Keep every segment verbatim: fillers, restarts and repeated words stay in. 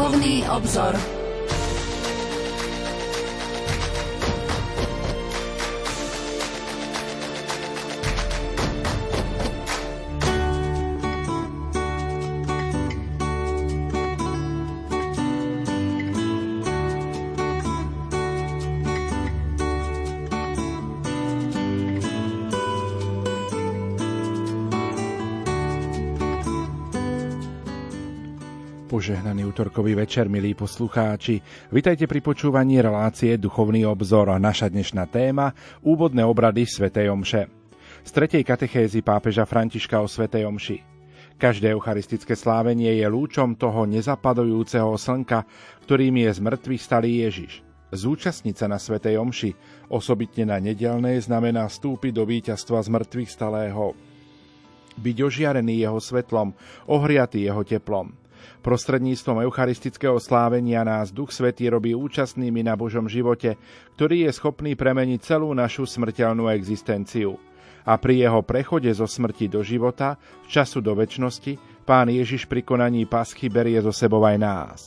Duchovný obzor. Požehnaný utorkový večer, milí poslucháči. Vitajte pri počúvaní relácie Duchovný obzor. Naša dnešná téma – úvodné obrady svätej omše. Z tretej katechézy pápeža Františka o svätej omši. Každé eucharistické slávenie je lúčom toho nezapadujúceho slnka, ktorým je z mŕtvych stalý Ježiš. Zúčastniť sa na svätej omši, osobitne na nedeľnej, znamená vstúpiť do víťazstva z mŕtvych stalého. Byť ožiarený jeho svetlom, ohriatý jeho teplom. Prostredníctvom eucharistického slávenia nás Duch Svätý robí účastnými na Božom živote, ktorý je schopný premeniť celú našu smrteľnú existenciu. A pri jeho prechode zo smrti do života, z času do večnosti, Pán Ježiš pri konaní paschy berie zo sebou aj nás.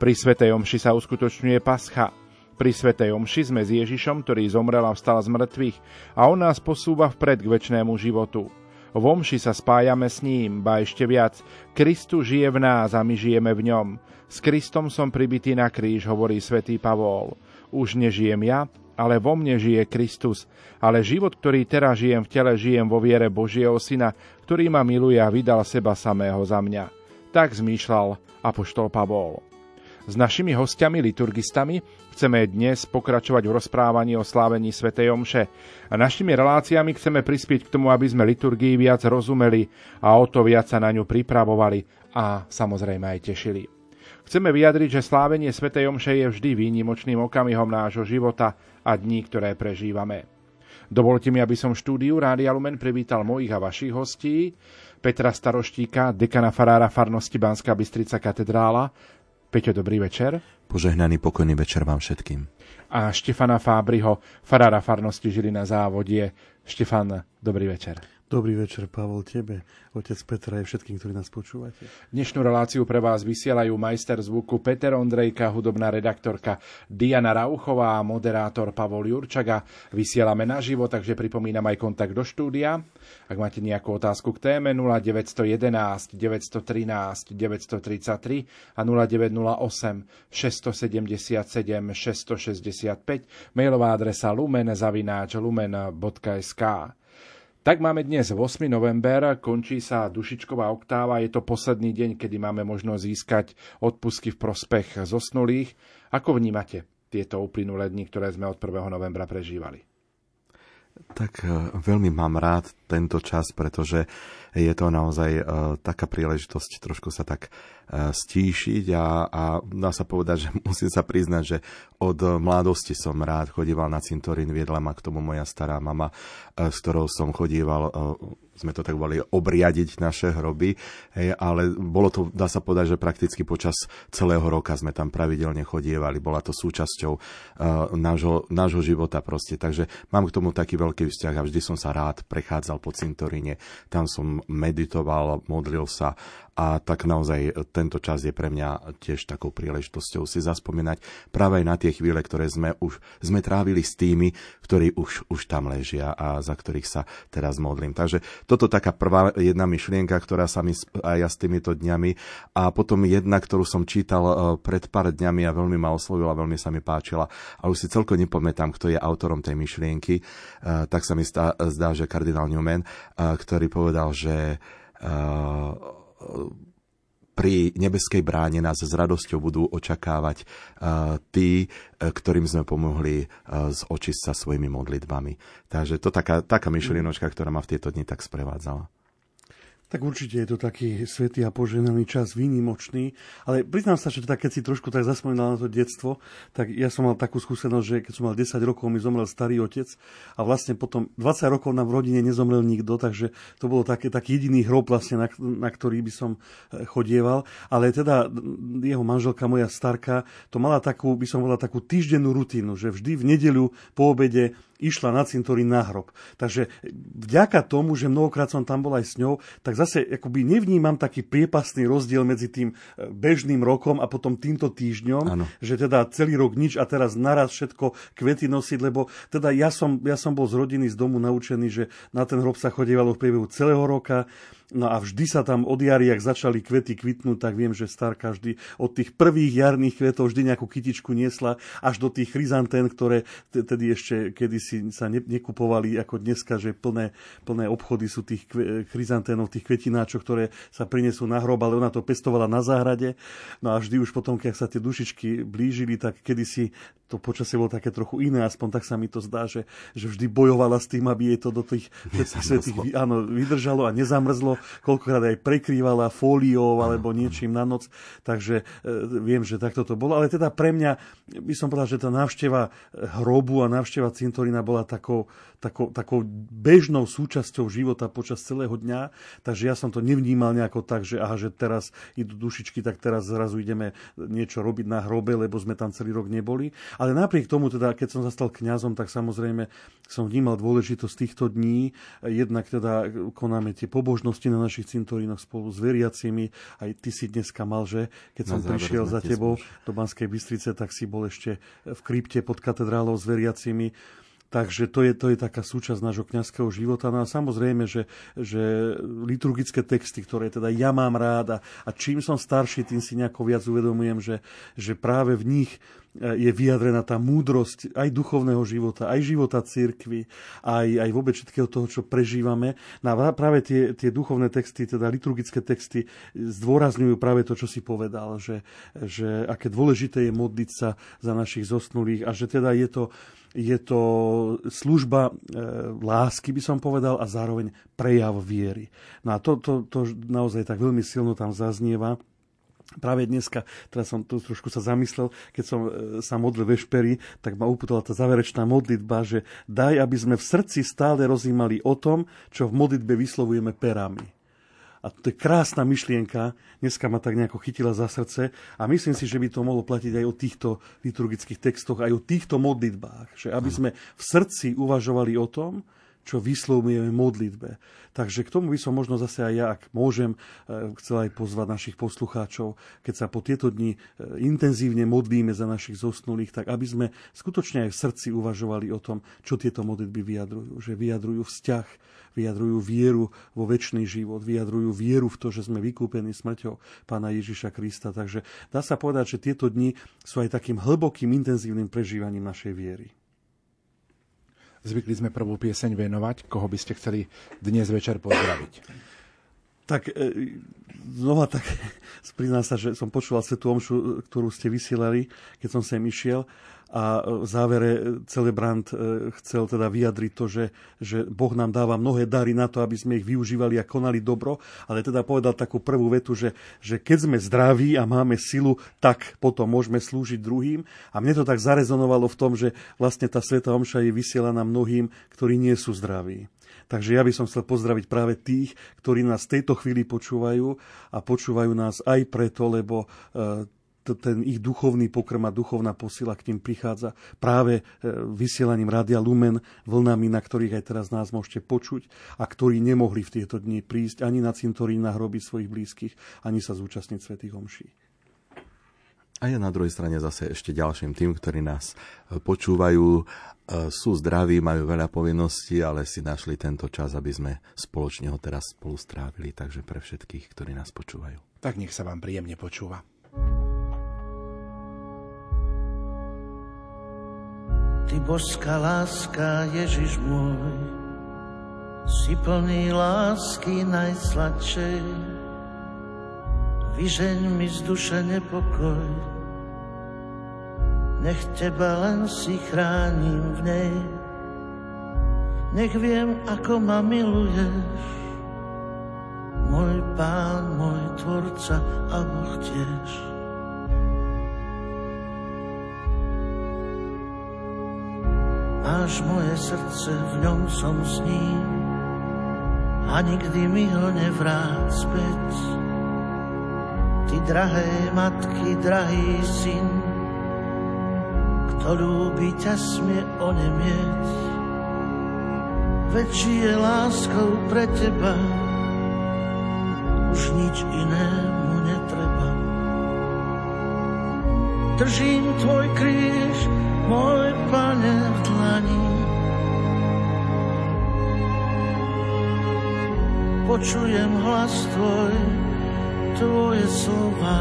Pri svätej omši sa uskutočňuje pascha. Pri svätej omši sme s Ježišom, ktorý zomrel a vstal z mŕtvych, a on nás posúva vpred k večnému životu. V omši sa spájame s ním, ba ešte viac, Kristus žije v nás a my žijeme v ňom. S Kristom som pribitý na kríž, hovorí svätý Pavol. Už nežijem ja, ale vo mne žije Kristus. Ale život, ktorý teraz žijem v tele, žijem vo viere Božieho Syna, ktorý ma miluje a vydal seba samého za mňa. Tak zmýšľal apoštol Pavol. S našimi hostiami, liturgistami, chceme dnes pokračovať v rozprávaní o slávení svätej omše. A našimi reláciami chceme prispieť k tomu, aby sme liturgii viac rozumeli a o to viac sa na ňu pripravovali a samozrejme aj tešili. Chceme vyjadriť, že slávenie svätej omše je vždy výnimočným okamihom nášho života a dní, ktoré prežívame. Dovolte mi, aby som štúdiu Rádia Lumen privítal mojich a vašich hostí, Petra Staroštíka, dekana farára farnosti Banská Bystrica katedrála. Peťo, dobrý večer. Požehnaný pokojný večer vám všetkým. A Štefana Fábriho, farára farnosti Žilina Závodie. Štefan, dobrý večer. Dobrý večer, Pavol, tebe, otec Petra a všetkým, ktorí nás počúvate. Dnešnú reláciu pre vás vysielajú majster zvuku Peter Ondrejka, hudobná redaktorka Diana Rauchová a moderátor Pavol Jurčaga. Vysielame naživo, takže pripomínam aj kontakt do štúdia. Ak máte nejakú otázku k téme nula deväť jedna jedna, deväť jedna tri, deväť tri tri a nula deväť nula osem, šesť sedem sedem, šesť šesť päť, mailová adresa lumen zavináč lumen bodka es ká. Tak máme dnes ôsmeho novembra, končí sa dušičková oktáva, je to posledný deň, kedy máme možnosť získať odpustky v prospech zosnulých. Ako vnímate tieto uplynulé dni, ktoré sme od prvého novembra prežívali? Tak veľmi mám rád tento čas, pretože je to naozaj taká príležitosť trošku sa tak stíšiť a, a dá sa povedať, že musím sa priznať, že od mladosti som rád chodíval na cintorín, viedla ma k tomu moja stará mama, s ktorou som chodíval, sme to tak volali, obriadiť naše hroby, hej, ale bolo to, dá sa povedať, že prakticky počas celého roka sme tam pravidelne chodievali, bola to súčasťou nášho, nášho života proste, takže mám k tomu taký veľký vzťah a vždy som sa rád prechádzal po cintoríne, tam som meditoval, modlil sa. A tak naozaj tento čas je pre mňa tiež takou príležitosťou si zaspomínať práve aj na tie chvíle, ktoré sme už sme trávili s tými, ktorí už, už tam ležia a za ktorých sa teraz modlím. Takže toto taká prvá jedna myšlienka, ktorá sa mi spája s týmito dňami. A potom jedna, ktorú som čítal pred pár dňami a veľmi ma oslovila, veľmi sa mi páčila. A už si celko nepamätám, kto je autorom tej myšlienky. Tak sa mi zdá, zdá že kardinál Newman, ktorý povedal, že pri nebeskej bráne nás s radosťou budú očakávať tí, ktorým sme pomohli z očistca svojimi modlitbami. Takže to taká, taká myšlienočka, ktorá ma v tieto dni tak sprevádzala. Tak určite je to taký svätý a požehnaný čas, výnimočný, ale priznám sa, že teda, keď si trošku tak zaspomínal na to detstvo, tak ja som mal takú skúsenosť, že keď som mal desať rokov, mi zomrel starý otec a vlastne potom dvadsať rokov nám v rodine nezomrel nikto, takže to bolo také, taký jediný hrob vlastne, na, na ktorý by som chodieval, ale teda jeho manželka, moja starka, to mala takú, by som volala takú týždennú rutinu, že vždy v nedeľu po obede išla na cintorín na hrob. Takže vďaka tomu, že mnohokrát som tam bol aj s ňou, tak zase akoby nevnímam taký priepastný rozdiel medzi tým bežným rokom a potom týmto týždňom, ano. Že teda celý rok nič a teraz naraz všetko kvety nosiť, lebo teda ja som, ja som bol z rodiny, z domu naučený, že na ten hrob sa chodievalo v priebehu celého roka. No a vždy sa tam od jari, ak začali kvety kvitnúť, tak viem, že starka vždy od tých prvých jarných kvetov vždy nejakú kytičku niesla až do tých chryzantén, ktoré tedy ešte kedysi sa ne- nekupovali ako dneska, že plné, plné obchody sú tých kve- chryzanténov, tých kvetináčov, ktoré sa prinesú na hrob, ale ona to pestovala na záhrade. No a vždy už potom, keď sa tie dušičky blížili, tak kedysi to počasie bolo také trochu iné, aspoň tak sa mi to zdá, že, že vždy bojovala s tým, aby jej to do tých svetých áno, vydržalo a nezamrzlo. Koľkokrát aj prekrývala fóliou alebo niečím na noc, takže e, viem, že takto to bolo. Ale teda pre mňa, by som povedal, že tá návšteva hrobu a návšteva cintorína bola takou, takou, takou bežnou súčasťou života počas celého dňa, takže ja som to nevnímal nejako tak, že aha, že teraz idú dušičky, tak teraz zrazu ideme niečo robiť na hrobe, lebo sme tam celý rok neboli. Ale napriek tomu, teda, keď som sa stal kňazom, tak samozrejme som vnímal dôležitosť týchto dní. Jednak teda konáme tie pobožnosti na našich cintorínoch spolu s veriacimi. Aj ty si dneska mal, že? Keď som prišiel za tebou do Banskej Bystrice, tak si bol ešte v krypte pod katedrálou s veriacimi. Takže to je, to je taká súčasť nášho kňazského života. No a samozrejme, že, že liturgické texty, ktoré teda ja mám rád a, a čím som starší, tým si nejako viac uvedomujem, že, že práve v nich je vyjadrená tá múdrosť aj duchovného života, aj života cirkvi, aj, aj vôbec všetkého toho, čo prežívame. No a práve tie, tie duchovné texty, teda liturgické texty zdôrazňujú práve to, čo si povedal, že, že aké dôležité je modliť sa za našich zosnulých a že teda je to, je to služba e, lásky, by som povedal, a zároveň prejav viery. No a to, to, to naozaj tak veľmi silno tam zaznieva. Práve dneska, teraz som tu trošku sa zamyslel, keď som sa modlil ve šperi, tak ma upútala tá záverečná modlitba, že daj, aby sme v srdci stále rozjímali o tom, čo v modlitbe vyslovujeme perami. A to je krásna myšlienka, dneska ma tak nejako chytila za srdce a myslím si, že by to mohlo platiť aj o týchto liturgických textoch, aj o týchto modlitbách, že aby sme v srdci uvažovali o tom, čo vyslovujeme v modlitbe. Takže k tomu by som možno zase aj ja, ak môžem, chcel aj pozvať našich poslucháčov, keď sa po tieto dni intenzívne modlíme za našich zosnulých, tak aby sme skutočne aj v srdci uvažovali o tom, čo tieto modlitby vyjadrujú. Že vyjadrujú vzťah, vyjadrujú vieru vo večný život, vyjadrujú vieru v to, že sme vykúpení smrťou Pána Ježiša Krista. Takže dá sa povedať, že tieto dni sú aj takým hlbokým, intenzívnym prežívaním našej viery. Zvykli sme prvú pieseň venovať. Koho by ste chceli dnes večer pozdraviť? Tak znova tak priznám sa, že som počúval svätú omšu, ktorú ste vysielali, keď som sem išiel. A v závere celebrant chcel teda vyjadriť to, že, že Boh nám dáva mnohé dary na to, aby sme ich využívali a konali dobro, ale teda povedal takú prvú vetu, že, že keď sme zdraví a máme silu, tak potom môžeme slúžiť druhým. A mne to tak zarezonovalo v tom, že vlastne tá svätá omša je vysielaná mnohým, ktorí nie sú zdraví. Takže ja by som chcel pozdraviť práve tých, ktorí nás v tejto chvíli počúvajú a počúvajú nás aj preto, lebo e, ten ich duchovný pokrm a duchovná posila k nim prichádza práve vysielaním Rádia Lumen, vlnami, na ktorých aj teraz nás môžete počuť a ktorí nemohli v tieto dni prísť ani na cintorín na hroby svojich blízkych, ani sa zúčastniť svätých omší. A je na druhej strane zase ešte ďalším tým, ktorí nás počúvajú, sú zdraví, majú veľa povinností, ale si našli tento čas, aby sme spoločne ho teraz spolu strávili, takže pre všetkých, ktorí nás počúvajú. Tak nech sa vám príjemne počúva. Ty božská láska, Ježiš môj, si plný lásky najsladšej. Vyžeň mi z duše nepokoj, nech teba len si chránim v nej. Nech viem, ako ma miluješ, môj Pán, môj Tvorca a Boh tiež. Máš moje srdce, v ňom som s ním a nikdy mi ho nevráť späť. Ty, drahé matky, drahý syn, kto ľúbi ťa smie onemieť. väčší je láskou pre teba, už nič inému netreba. Držím tvoj kríž, môj Pane, v dlani. Počujem hlas tvoj, tvoje slova.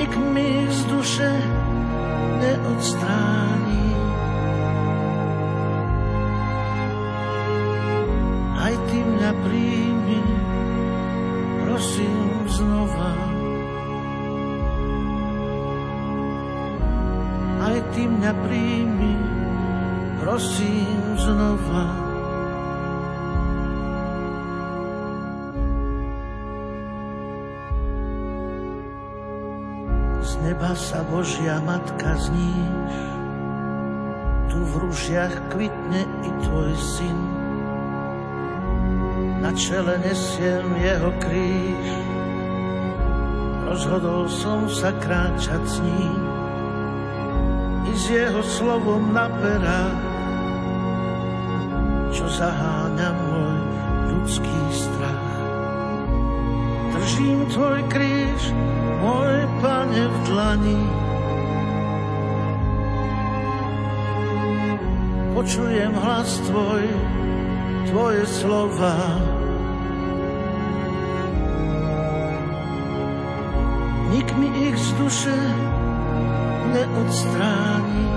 Nik mi z duše neodstráni. Aj ty mňa príjmi, prosím znova. Aj ty mňa príjmi, prosím znova. Neba sa Božia Matka zníš, tu v ružiach kvitne i tvoj syn. Na čele nesiem jeho kríž, rozhodol som sa kráčať s ním. I s jeho slovom na perách, čo zaháňa môj ľudský strach. Držím tvoj kríž, môj Pane, v dlani. Počujem hlas tvoj, tvoje slova. Nik mi ich z duše neodstráni.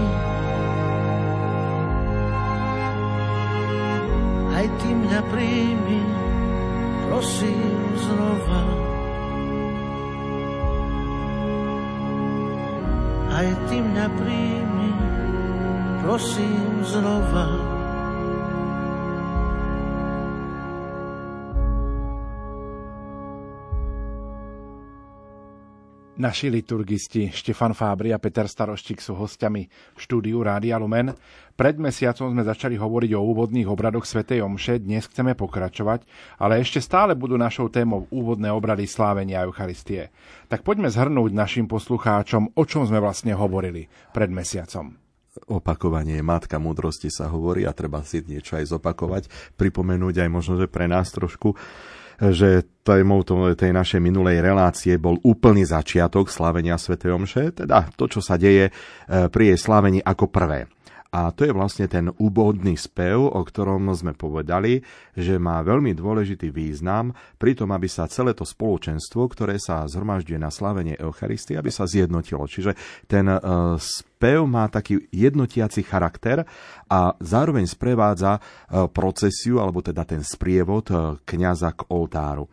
Aj ty mňa príjmi, prosím znova. Aj ty mňa príjmi, prosím znova. Naši liturgisti Štefan Fábri a Peter Staroštík sú hostiami v štúdiu Rádia Lumen. Pred mesiacom sme začali hovoriť o úvodných obradoch svätej omše, dnes chceme pokračovať, ale ešte stále budú našou témou úvodné obrady slávenia Eucharistie. Tak poďme zhrnúť našim poslucháčom, o čom sme vlastne hovorili pred mesiacom. Opakovanie je matka múdrosti, sa hovorí, a treba si niečo aj zopakovať, pripomenúť aj možno, že pre nás trošku, že témou tej našej minulej relácie bol úplný začiatok slávenia svätej omše, teda to, čo sa deje pri jej slávení ako prvé. A to je vlastne ten úvodný spev, o ktorom sme povedali, že má veľmi dôležitý význam pri tom, aby sa celé to spoločenstvo, ktoré sa zhromažďuje na slávenie Eucharistie, aby sa zjednotilo. Čiže ten spev má taký jednotiaci charakter a zároveň sprevádza procesiu, alebo teda ten sprievod kňaza k oltáru.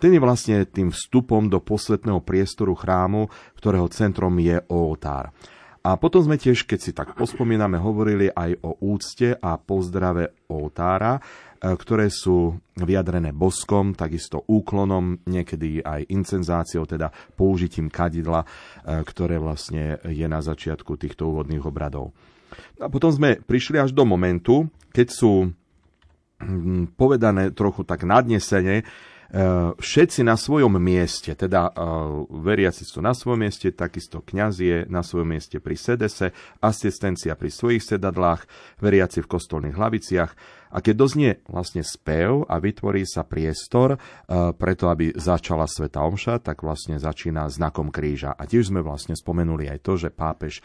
Ten je vlastne tým vstupom do posvätného priestoru chrámu, ktorého centrom je oltár. A potom sme tiež, keď si tak pospomíname, hovorili aj o úcte a pozdrave oltára, ktoré sú vyjadrené boskom, takisto úklonom, niekedy aj incenzáciou, teda použitím kadidla, ktoré vlastne je na začiatku týchto úvodných obradov. A potom sme prišli až do momentu, keď sú povedané trochu tak nadnesene, všetci na svojom mieste, teda veriaci sú na svojom mieste, takisto kňaz je na svojom mieste pri sedese, asistencia pri svojich sedadlách, veriaci v kostolných hlaviciach. A keď doznie vlastne spev a vytvorí sa priestor preto, aby začala svätá omša, tak vlastne začína znakom kríža. A tiež sme vlastne spomenuli aj to, že pápež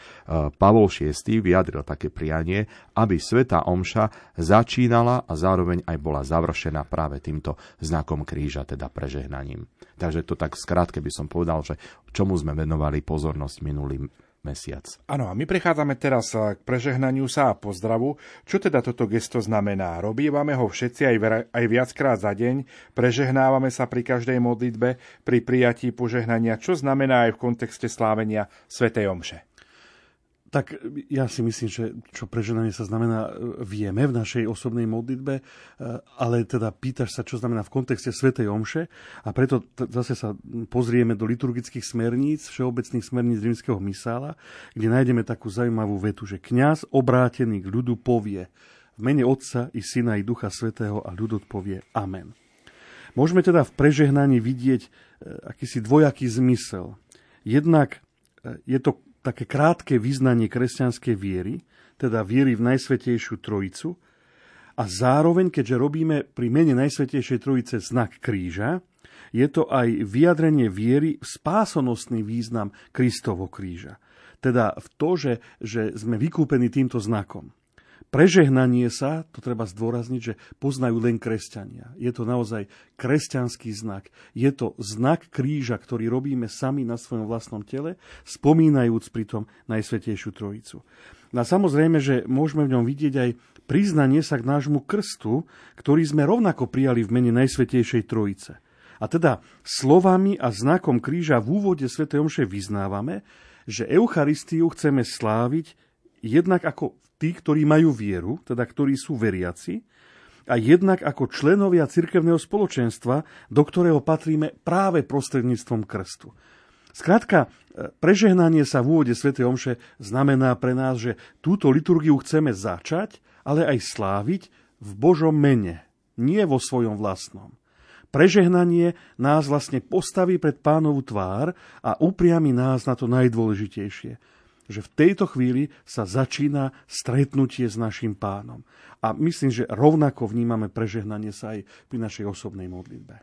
Pavol šiesty vyjadril také prianie, aby svätá omša začínala a zároveň aj bola završená práve týmto znakom kríža, teda prežehnaním. Takže to tak skrátke by som povedal, že čomu sme venovali pozornosť minulý mesiac. Áno, a my prechádzame teraz k prežehnaniu sa a pozdravu. Čo teda toto gesto znamená? Robívame ho všetci aj, ver- aj viackrát za deň, prežehnávame sa pri každej modlitbe, pri prijatí požehnania. Čo znamená aj v kontexte slávenia svätej omše? Tak ja si myslím, že čo prežehnanie sa znamená, vieme v našej osobnej modlitbe, ale teda pýtaš sa, čo znamená v kontexte svätej omše, a preto t- zase sa pozrieme do liturgických smerníc, všeobecných smerníc rímskeho misála, kde nájdeme takú zaujímavú vetu, že kňaz obrátený k ľudu povie v mene Otca i Syna i Ducha Svätého, a ľud odpovie amen. Môžeme teda v prežehnaní vidieť akýsi dvojaký zmysel. Jednak je to také krátke vyznanie kresťanskej viery, teda viery v Najsvätejšiu Trojicu, a zároveň, keďže robíme pri mene Najsvätejšej Trojice znak kríža, je to aj vyjadrenie viery v spásonosný význam Kristovo kríža. Teda v to, že, že sme vykúpení týmto znakom. Prežehnanie sa, to treba zdôrazniť, že poznajú len kresťania. Je to naozaj kresťanský znak. Je to znak kríža, ktorý robíme sami na svojom vlastnom tele, spomínajúc pritom Najsvätejšiu Trojicu. A samozrejme, že môžeme v ňom vidieť aj priznanie sa k nášmu krstu, ktorý sme rovnako prijali v mene Najsvätejšej Trojice. A teda slovami a znakom kríža v úvode svätej omše vyznávame, že Eucharistiu chceme sláviť jednak ako tí, ktorí majú vieru, teda ktorí sú veriaci, a jednak ako členovia cirkevného spoločenstva, do ktorého patríme práve prostredníctvom krstu. Skrátka, prežehnanie sa v úvode svätej omše znamená pre nás, že túto liturgiu chceme začať, ale aj sláviť v Božom mene, nie vo svojom vlastnom. Prežehnanie nás vlastne postaví pred Pánovu tvár a upriami nás na to najdôležitejšie, že v tejto chvíli sa začína stretnutie s našim Pánom. A myslím, že rovnako vnímame prežehnanie sa aj pri našej osobnej modlitbe.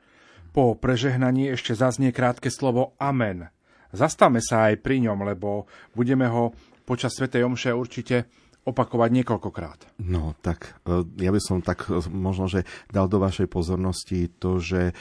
Po prežehnaní ešte zaznie krátke slovo amen. Zastavme sa aj pri ňom, lebo budeme ho počas svätej omše určite opakovať niekoľkokrát. No tak, ja by som tak možno, že dal do vašej pozornosti to, že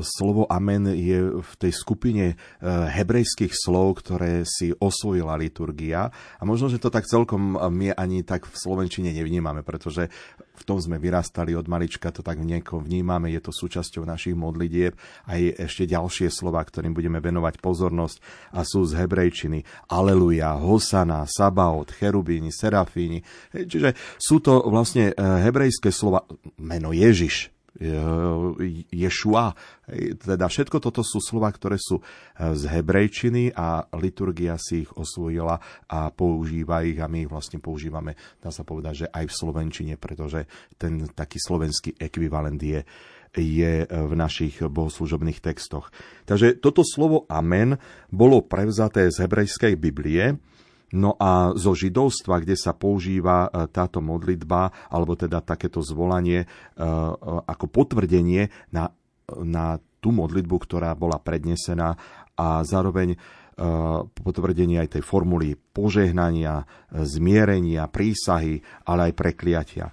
slovo amen je v tej skupine hebrejských slov, ktoré si osvojila liturgia. A možno, že to tak celkom my ani tak v slovenčine nevnímame, pretože v tom sme vyrastali od malička, to tak nejako vnímame, je to súčasťou našich modlitieb. A je ešte ďalšie slova, ktorým budeme venovať pozornosť a sú z hebrejčiny. Aleluja, hosana, sabaot, cherubíni, serafíni. Čiže sú to vlastne hebrejské slova, meno Ježiš, Ješua. Teda všetko toto sú slova, ktoré sú z hebrejčiny a liturgia si ich osvojila a používa ich a my ich vlastne používame, dá sa povedať, že aj v slovenčine, pretože ten taký slovenský ekvivalent je je v našich bohoslúžobných textoch. Takže toto slovo amen bolo prevzaté z hebrejskej Biblie. No a zo židovstva, kde sa používa táto modlitba, alebo teda takéto zvolanie ako potvrdenie na, na tú modlitbu, ktorá bola prednesená a zároveň potvrdenie aj tej formuly požehnania, zmierenia, prísahy, ale aj prekliatia.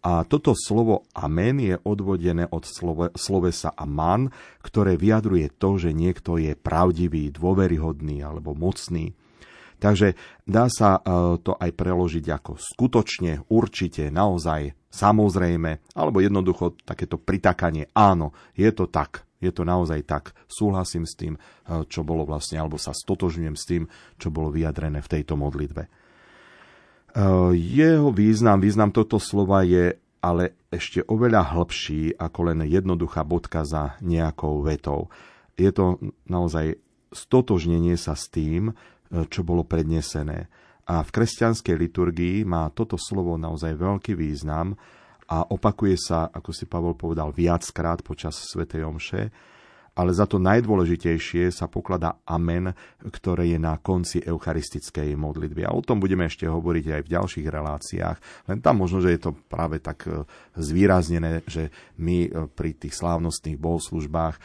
A toto slovo amen je odvodené od slove, slovesa aman, ktoré vyjadruje to, že niekto je pravdivý, dôveryhodný alebo mocný. Takže dá sa to aj preložiť ako skutočne, určite, naozaj, samozrejme, alebo jednoducho takéto pritakanie. Áno, je to tak, je to naozaj tak. Súhlasím s tým, čo bolo vlastne, alebo sa stotožňujem s tým, čo bolo vyjadrené v tejto modlitbe. Jeho význam, význam tohto slova je ale ešte oveľa hlbší ako len jednoduchá bodka za nejakou vetou. Je to naozaj stotožnenie sa s tým, čo bolo prednesené. A v kresťanskej liturgii má toto slovo naozaj veľký význam a opakuje sa, ako si Pavol povedal, viackrát počas svätej omše, ale za to najdôležitejšie sa pokladá amen, ktoré je na konci eucharistickej modlitby. A o tom budeme ešte hovoriť aj v ďalších reláciách. Len tam možno, že je to práve tak zvýraznené, že my pri tých slávnostných bohoslužbách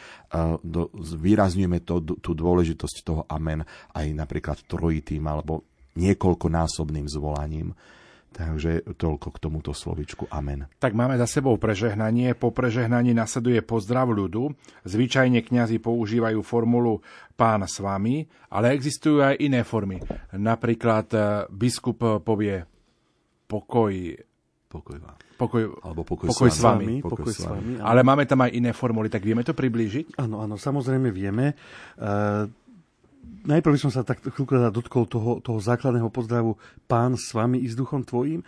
zvýrazňujeme to, tú dôležitosť toho amen aj napríklad trojitým alebo niekoľkonásobným zvolaním. Takže toľko k tomuto slovičku amen. Tak máme za sebou prežehnanie. Po prežehnaní nasleduje pozdrav ľudu. Zvyčajne kňazi používajú formulu Pán s vami, ale existujú aj iné formy. Napríklad biskup povie pokoj, pokoj vám. Pokoj, alebo pokoj, pokoj, s vami, pokoj, pokoj s vami. Ale máme tam aj iné formuly, tak vieme to priblížiť? Áno, áno, samozrejme vieme. E- Najprv som sa tak chvíľko dotkol toho, toho základného pozdravu Pán s vami i s duchom tvojím. E,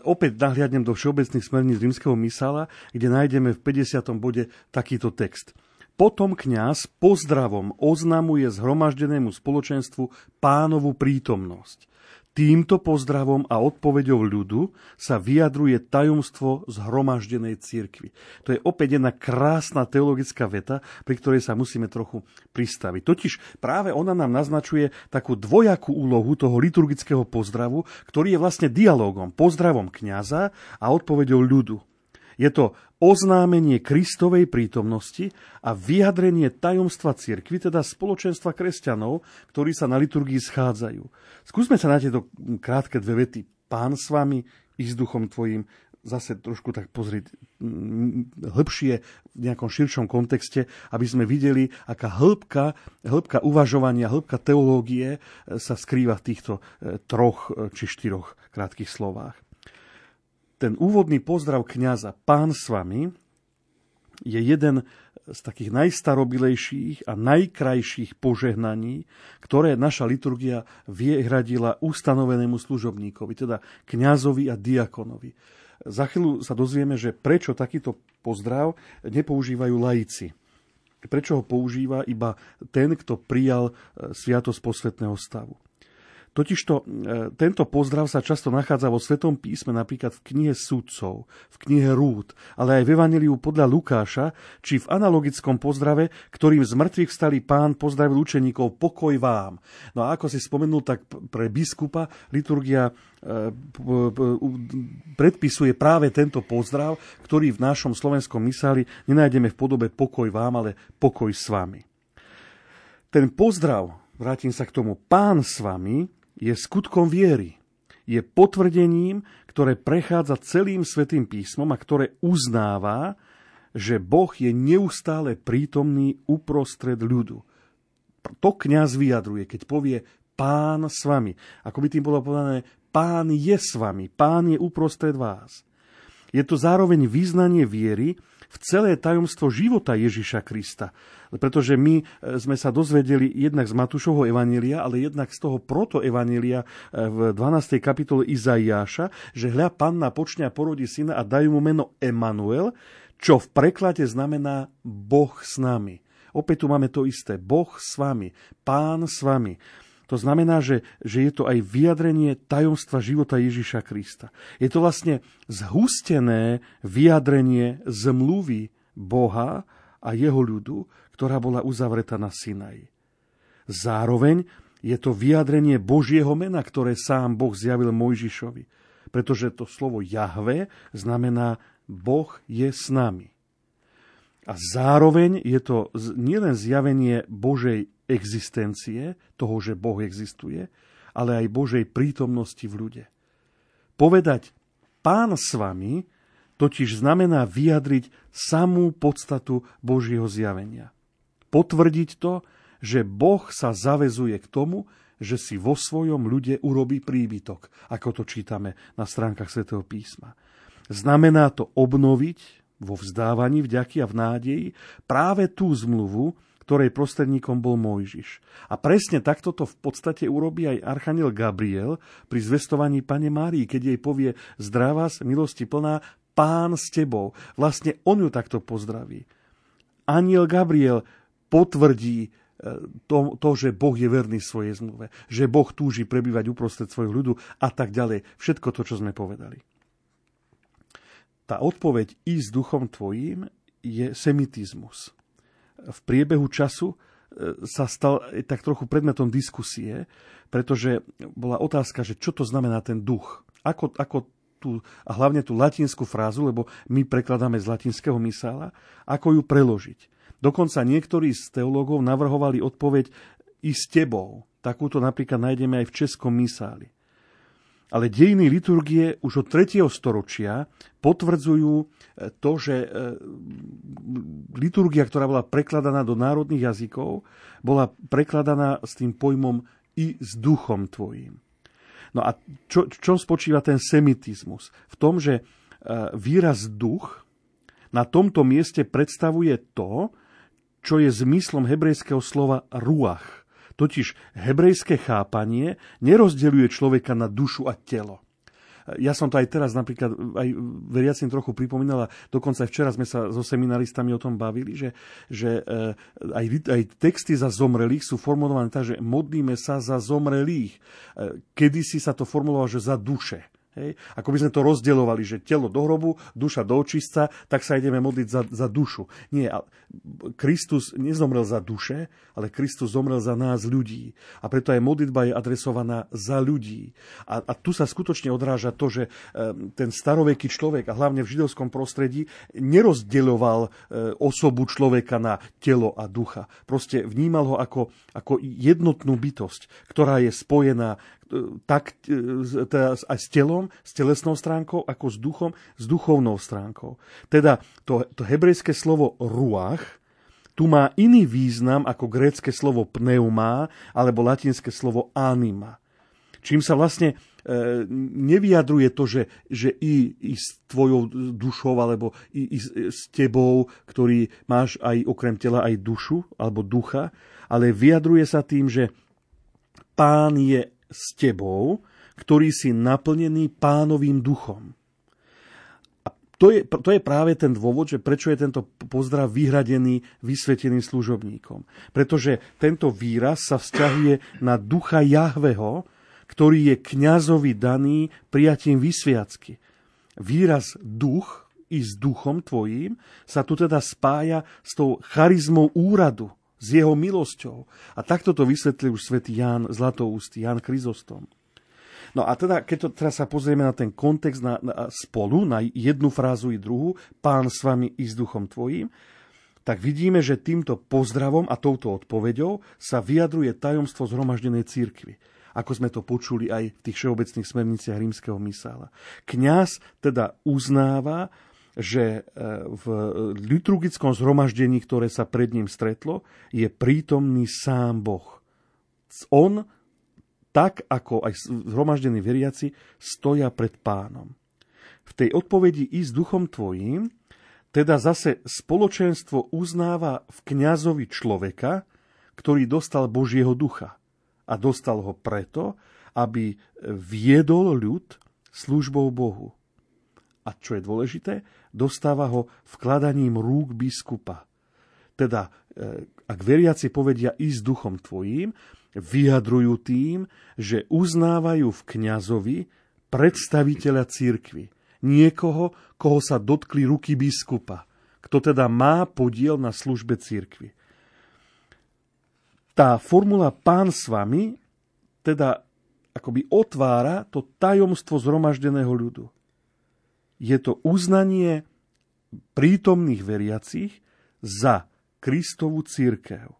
opäť nahliadnem do všeobecných smerníc rímskeho misála, kde nájdeme v päťdesiatom bode takýto text. Potom kňaz pozdravom oznamuje zhromaždenému spoločenstvu Pánovu prítomnosť. Týmto pozdravom a odpoveďou ľudu sa vyjadruje tajomstvo zhromaždenej cirkvi. To je opäť jedna krásna teologická veta, pri ktorej sa musíme trochu pristaviť. Totiž práve ona nám naznačuje takú dvojakú úlohu toho liturgického pozdravu, ktorý je vlastne dialógom, pozdravom kňaza a odpoveďou ľudu. Je to oznámenie Kristovej prítomnosti a vyjadrenie tajomstva cirkvi, teda spoločenstva kresťanov, ktorí sa na liturgii schádzajú. Skúsme sa na tieto krátke dve vety. Pán s vami i s duchom tvojím. Zase trošku tak pozrieť hĺbšie v nejakom širšom kontexte, aby sme videli, aká hĺbka, hĺbka uvažovania, hĺbka teológie sa skrýva v týchto troch či štyroch krátkych slovách. Ten úvodný pozdrav kňaza Pán s vami je jeden z takých najstarobilejších a najkrajších požehnaní, ktoré naša liturgia vyhradila ustanovenému služobníkovi, teda kňazovi a diakonovi. Za chvíľu sa dozvieme, že prečo takýto pozdrav nepoužívajú laici. Prečo ho používa iba ten, kto prijal sviatosť posvätného stavu. Totižto tento pozdrav sa často nachádza vo Svetom písme, napríklad v knihe Sudcov, v knihe Rút, ale aj v Evanjeliu podľa Lukáša, či v analogickom pozdrave, ktorým z mŕtvych vstalý Pán pozdravil učeníkov: pokoj vám. No a ako si spomenul, tak pre biskupa liturgia predpisuje práve tento pozdrav, ktorý v našom slovenskom misáli nenájdeme v podobe pokoj vám, ale pokoj s vami. Ten pozdrav, vrátim sa k tomu, Pán s vami, je skutkom viery. Je potvrdením, ktoré prechádza celým Svätým písmom a ktoré uznáva, že Boh je neustále prítomný uprostred ľudu. To kňaz vyjadruje, keď povie Pán s vami. Ako by tým bolo povedané, Pán je s vami, Pán je uprostred vás. Je to zároveň vyznanie viery v celé tajomstvo života Ježiša Krista. Pretože my sme sa dozvedeli jednak z Matúšovho evanjelia, ale jednak z toho protoevanjelia v dvanástej kapitole Izaiáša, že hľa panna počne a porodí syna a dajú mu meno Emanuel, čo v preklade znamená Boh s nami. Opäť tu máme to isté. Boh s vami, Pán s vami. To znamená, že, že je to aj vyjadrenie tajomstva života Ježiša Krista. Je to vlastne zhustené vyjadrenie zmluvy Boha a jeho ľudu, ktorá bola uzavretá na Sinaji. Zároveň je to vyjadrenie Božieho mena, ktoré sám Boh zjavil Mojžišovi. Pretože to slovo Jahve znamená Boh je s nami. A zároveň je to nielen zjavenie Božej existencie, toho, že Boh existuje, ale aj Božej prítomnosti v ľude. Povedať Pán s vami totiž znamená vyjadriť samú podstatu Božieho zjavenia. Potvrdiť to, že Boh sa zavezuje k tomu, že si vo svojom ľude urobí príbytok, ako to čítame na stránkach Svätého písma. Znamená to obnoviť vo vzdávaní vďaky a v nádeji práve tú zmluvu, ktorej prostredníkom bol Mojžiš. A presne takto to v podstate urobí aj archaniel Gabriel pri zvestovaní Panne Márii, keď jej povie: zdravá, milosti plná, Pán s tebou. Vlastne on ju takto pozdraví. Anjel Gabriel potvrdí to, to, že Boh je verný svojej zmluve, že Boh túži prebývať uprostred svojho ľudu a tak ďalej. Všetko to, čo sme povedali. Tá odpoveď i s duchom tvojím je semitizmus. V priebehu času sa stal tak trochu predmetom diskusie, pretože bola otázka, že čo to znamená ten duch. Ako, ako tú, a hlavne tú latinskú frázu, lebo my prekladáme z latinského misála, ako ju preložiť. Dokonca niektorí z teológov navrhovali odpoveď i s tebou. Takúto napríklad nájdeme aj v českom misáli. Ale dejiny liturgie už od tretieho storočia potvrdzujú to, že liturgia, ktorá bola prekladaná do národných jazykov, bola prekladaná s tým pojmom i s duchom tvojím. No a čo, v čom spočíva ten semitizmus? V tom, že výraz duch na tomto mieste predstavuje to, čo je zmyslom hebrejského slova ruach. Totiž hebrejské chápanie nerozdeľuje človeka na dušu a telo. ja som to aj teraz napríklad aj veriacím trochu pripomínala, dokonca aj včera sme sa so seminaristami o tom bavili, že, že aj, aj texty za zomrelých sú formulované tak, že modlíme sa za zomrelých. Kedysi sa to formulovalo, že za duše. Hej. Ako by sme to rozdielovali, že telo do hrobu, duša do očistca, tak sa ideme modliť za, za dušu. Nie, Kristus nezomrel za duše, ale Kristus zomrel za nás ľudí. A preto aj modlitba je adresovaná za ľudí. A, a tu sa skutočne odráža to, že ten staroveký človek, a hlavne v židovskom prostredí, nerozdieloval osobu človeka na telo a ducha. Proste vnímal ho ako, ako jednotnú bytosť, ktorá je spojená tak teda aj s telom, s telesnou stránkou, ako s duchom, s duchovnou stránkou. Teda to, to hebrejské slovo ruach tu má iný význam ako grécke slovo pneuma alebo latinské slovo anima. Čím sa vlastne e, nevyjadruje to, že, že i, i s tvojou dušou alebo i, i s tebou, ktorý máš aj okrem tela aj dušu alebo ducha, ale vyjadruje sa tým, že Pán je s tebou, ktorý si naplnený Pánovým duchom. A to je, to je práve ten dôvod, že prečo je tento pozdrav vyhradený vysveteným služobníkom. Pretože tento výraz sa vzťahuje na ducha Jahveho, ktorý je kňazovi daný prijatím vysviacky. Výraz duch i s duchom tvojím sa tu teda spája s tou charizmou úradu, s jeho milosťou. A takto to vysvetlil už svätý Ján Zlatoústy, Ján Krstiteľ. No a teda, keď to teraz sa pozrieme na ten kontext na, na, spolu, na jednu frázu i druhú, Pán s vami i s duchom tvojím, tak vidíme, že týmto pozdravom a touto odpoveďou sa vyjadruje tajomstvo zhromaždenej cirkvi, ako sme to počuli aj v tých všeobecných smerniciach rímskeho misála. Kňaz teda uznáva, že v liturgickom zhromaždení, ktoré sa pred ním stretlo, je prítomný sám Boh. On, tak ako aj zhromaždení veriaci, stoja pred Pánom. V tej odpovedi i s duchom tvojím, teda zase spoločenstvo uznáva v kňazovi človeka, ktorý dostal Božieho ducha. A dostal ho preto, aby viedol ľud službou Bohu. A čo je dôležité, dostáva ho vkladaním rúk biskupa. Teda, ak veriaci povedia i s duchom tvojím, vyjadrujú tým, že uznávajú v kňazovi predstaviteľa cirkvi. Niekoho, koho sa dotkli ruky biskupa. Kto teda má podiel na službe cirkvi. Tá formula Pán s vami teda akoby otvára to tajomstvo zhromaždeného ľudu. Je to uznanie prítomných veriacich za Kristovu cirkev.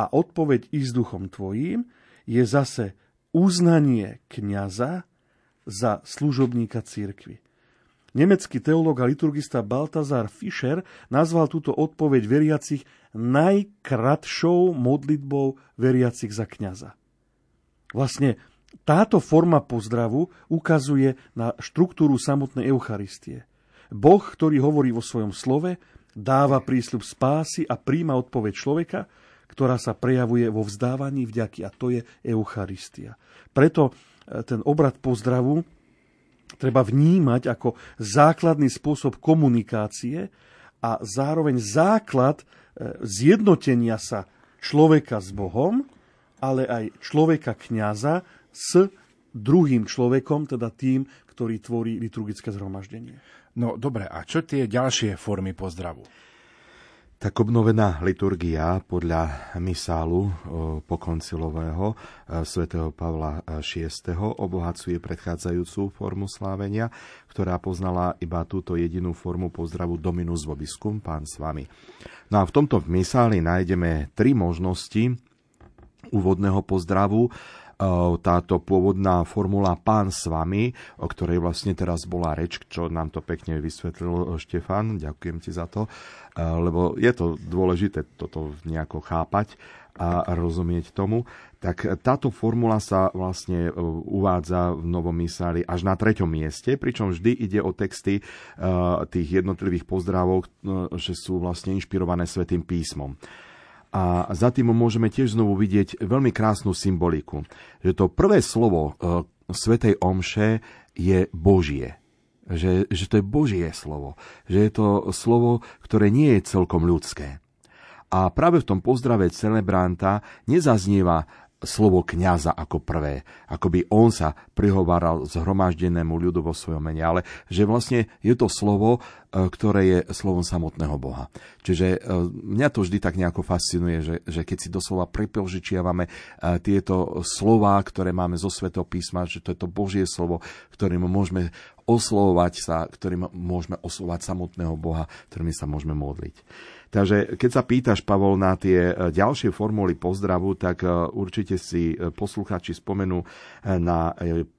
A odpoveď i s duchom tvojím je zase uznanie kňaza za služobníka cirkvi. Nemecký teológ a liturgista Baltazar Fischer nazval túto odpoveď veriacich najkratšou modlitbou veriacich za kňaza. Vlastne táto forma pozdravu ukazuje na štruktúru samotnej Eucharistie. Boh, ktorý hovorí vo svojom slove, dáva prísľub spásy a príjma odpoveď človeka, ktorá sa prejavuje vo vzdávaní vďaky, a to je Eucharistia. Preto ten obrad pozdravu treba vnímať ako základný spôsob komunikácie a zároveň základ zjednotenia sa človeka s Bohom, ale aj človeka kňaza s druhým človekom, teda tým, ktorý tvorí liturgické zhromaždenie. No dobre, a čo tie ďalšie formy pozdravu? Tak obnovená liturgia podľa misálu pokoncilového svätého Pavla šiesteho obohacuje predchádzajúcu formu slávenia, ktorá poznala iba túto jedinú formu pozdravu Dominus vobiscum, Pán s vami. No a v tomto misáli nájdeme tri možnosti úvodného pozdravu. Táto pôvodná formula Pán s vami, o ktorej vlastne teraz bola reč, čo nám to pekne vysvetlil Štefan, ďakujem ti za to, lebo je to dôležité toto nejako chápať a rozumieť tomu. Tak táto formula sa vlastne uvádza v novom misáli až na treťom mieste, pričom vždy ide o texty tých jednotlivých pozdravov, že sú vlastne inšpirované Svätým písmom. A za tým môžeme tiež znovu vidieť veľmi krásnu symboliku. Že to prvé slovo svätej omše je Božie. Že, že to je Božie slovo. Že je to slovo, ktoré nie je celkom ľudské. A práve v tom pozdrave celebranta nezaznieva slovo kňaza ako prvé. Ako by on sa prihováral zhromaždenému ľudu vo svojom mene. Ale že vlastne je to slovo, ktoré je slovom samotného Boha. Čiže mňa to vždy tak nejako fascinuje, že, že keď si doslova pripožičiavame tieto slová, ktoré máme zo Svätého písma, že to je to Božie slovo, ktorým môžeme oslovovať sa, ktorým môžeme oslovať samotného Boha, ktorými sa môžeme modliť. Takže keď sa pýtaš, Pavol, na tie ďalšie formuly pozdravu, tak určite si poslucháči spomenú na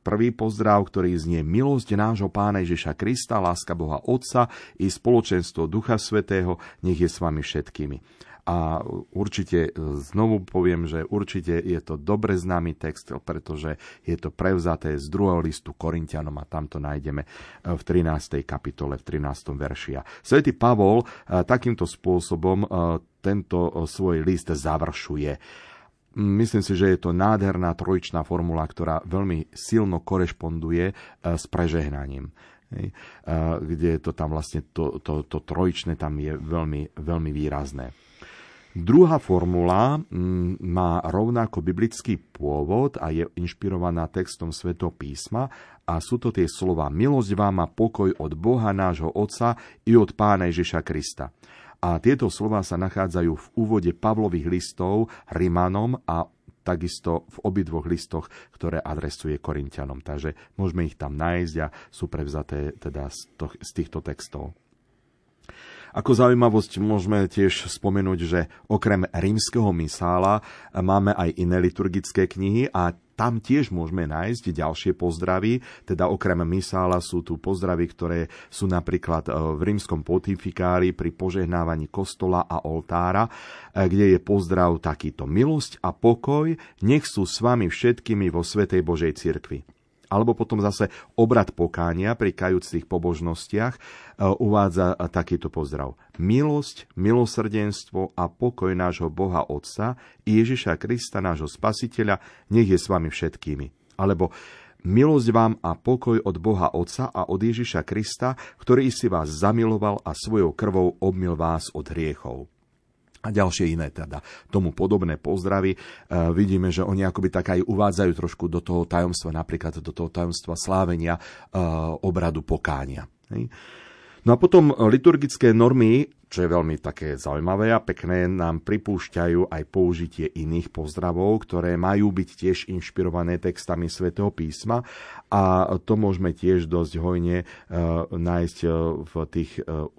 prvý pozdrav, ktorý znie: milosť nášho Pána Ježiša Krista, láska Boha Otca i spoločenstvo Ducha Svätého, nech je s vami všetkými. A určite, znovu poviem, že určite je to dobre známy text, pretože je to prevzaté z druhého listu Korinťanom a tam to nájdeme v trinástej kapitole, v trinástom verši. Svätý Pavol takýmto spôsobom tento svoj list završuje. Myslím si, že je to nádherná trojičná formula, ktorá veľmi silno korešponduje s prežehnaním. Kde je to tam vlastne, to, to, to trojičné tam je veľmi, veľmi výrazné. Druhá formula má rovnako biblický pôvod a je inšpirovaná textom Svätého písma a sú to tie slova: milosť vám a pokoj od Boha nášho Otca i od Pána Ježiša Krista. A tieto slova sa nachádzajú v úvode Pavlových listov Rimanom a takisto v obidvoch listoch, ktoré adresuje Korinťanom. Takže môžeme ich tam nájsť a sú prevzaté teda z týchto textov. Ako zaujímavosť môžeme tiež spomenúť, že okrem rímskeho misála máme aj iné liturgické knihy a tam tiež môžeme nájsť ďalšie pozdravy, teda okrem misála sú tu pozdravy, ktoré sú napríklad v rímskom pontifikári pri požehnávaní kostola a oltára, kde je pozdrav takýto: milosť a pokoj nech sú s vami všetkými vo Svätej Božej cirkvi. Alebo potom zase obrad pokánia pri kajúcich pobožnostiach uvádza takýto pozdrav: milosť, milosrdenstvo a pokoj nášho Boha Otca i Ježiša Krista, nášho Spasiteľa, nech je s vami všetkými. Alebo: milosť vám a pokoj od Boha Otca a od Ježiša Krista, ktorý si vás zamiloval a svojou krvou obmyl vás od hriechov. A ďalšie iné teda tomu podobné pozdravy. E, vidíme, že oni akoby tak aj uvádzajú trošku do toho tajomstva, napríklad do toho tajomstva slávenia e, obradu pokánia. Hej. No a potom liturgické normy, čo je veľmi také zaujímavé a pekné, nám pripúšťajú aj použitie iných pozdravov, ktoré majú byť tiež inšpirované textami Svätého písma a to môžeme tiež dosť hojne e, nájsť e, v tých e,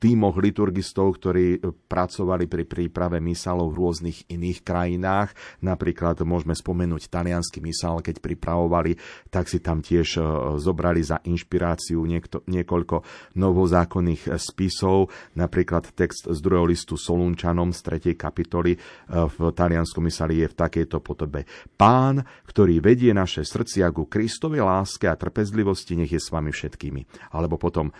tímoch liturgistov, ktorí pracovali pri príprave misálov v rôznych iných krajinách. Napríklad môžeme spomenúť taliansky misál, keď pripravovali, tak si tam tiež zobrali za inšpiráciu niekto, niekoľko novozákonných spisov, napríklad text z druhého listu Solunčanom z tretej kapitoly v talianskom misáli je v takejto podobe: Pán, ktorý vedie naše srdcia ku Kristovej láske a trpezlivosti, nech je s vami všetkými. Alebo potom: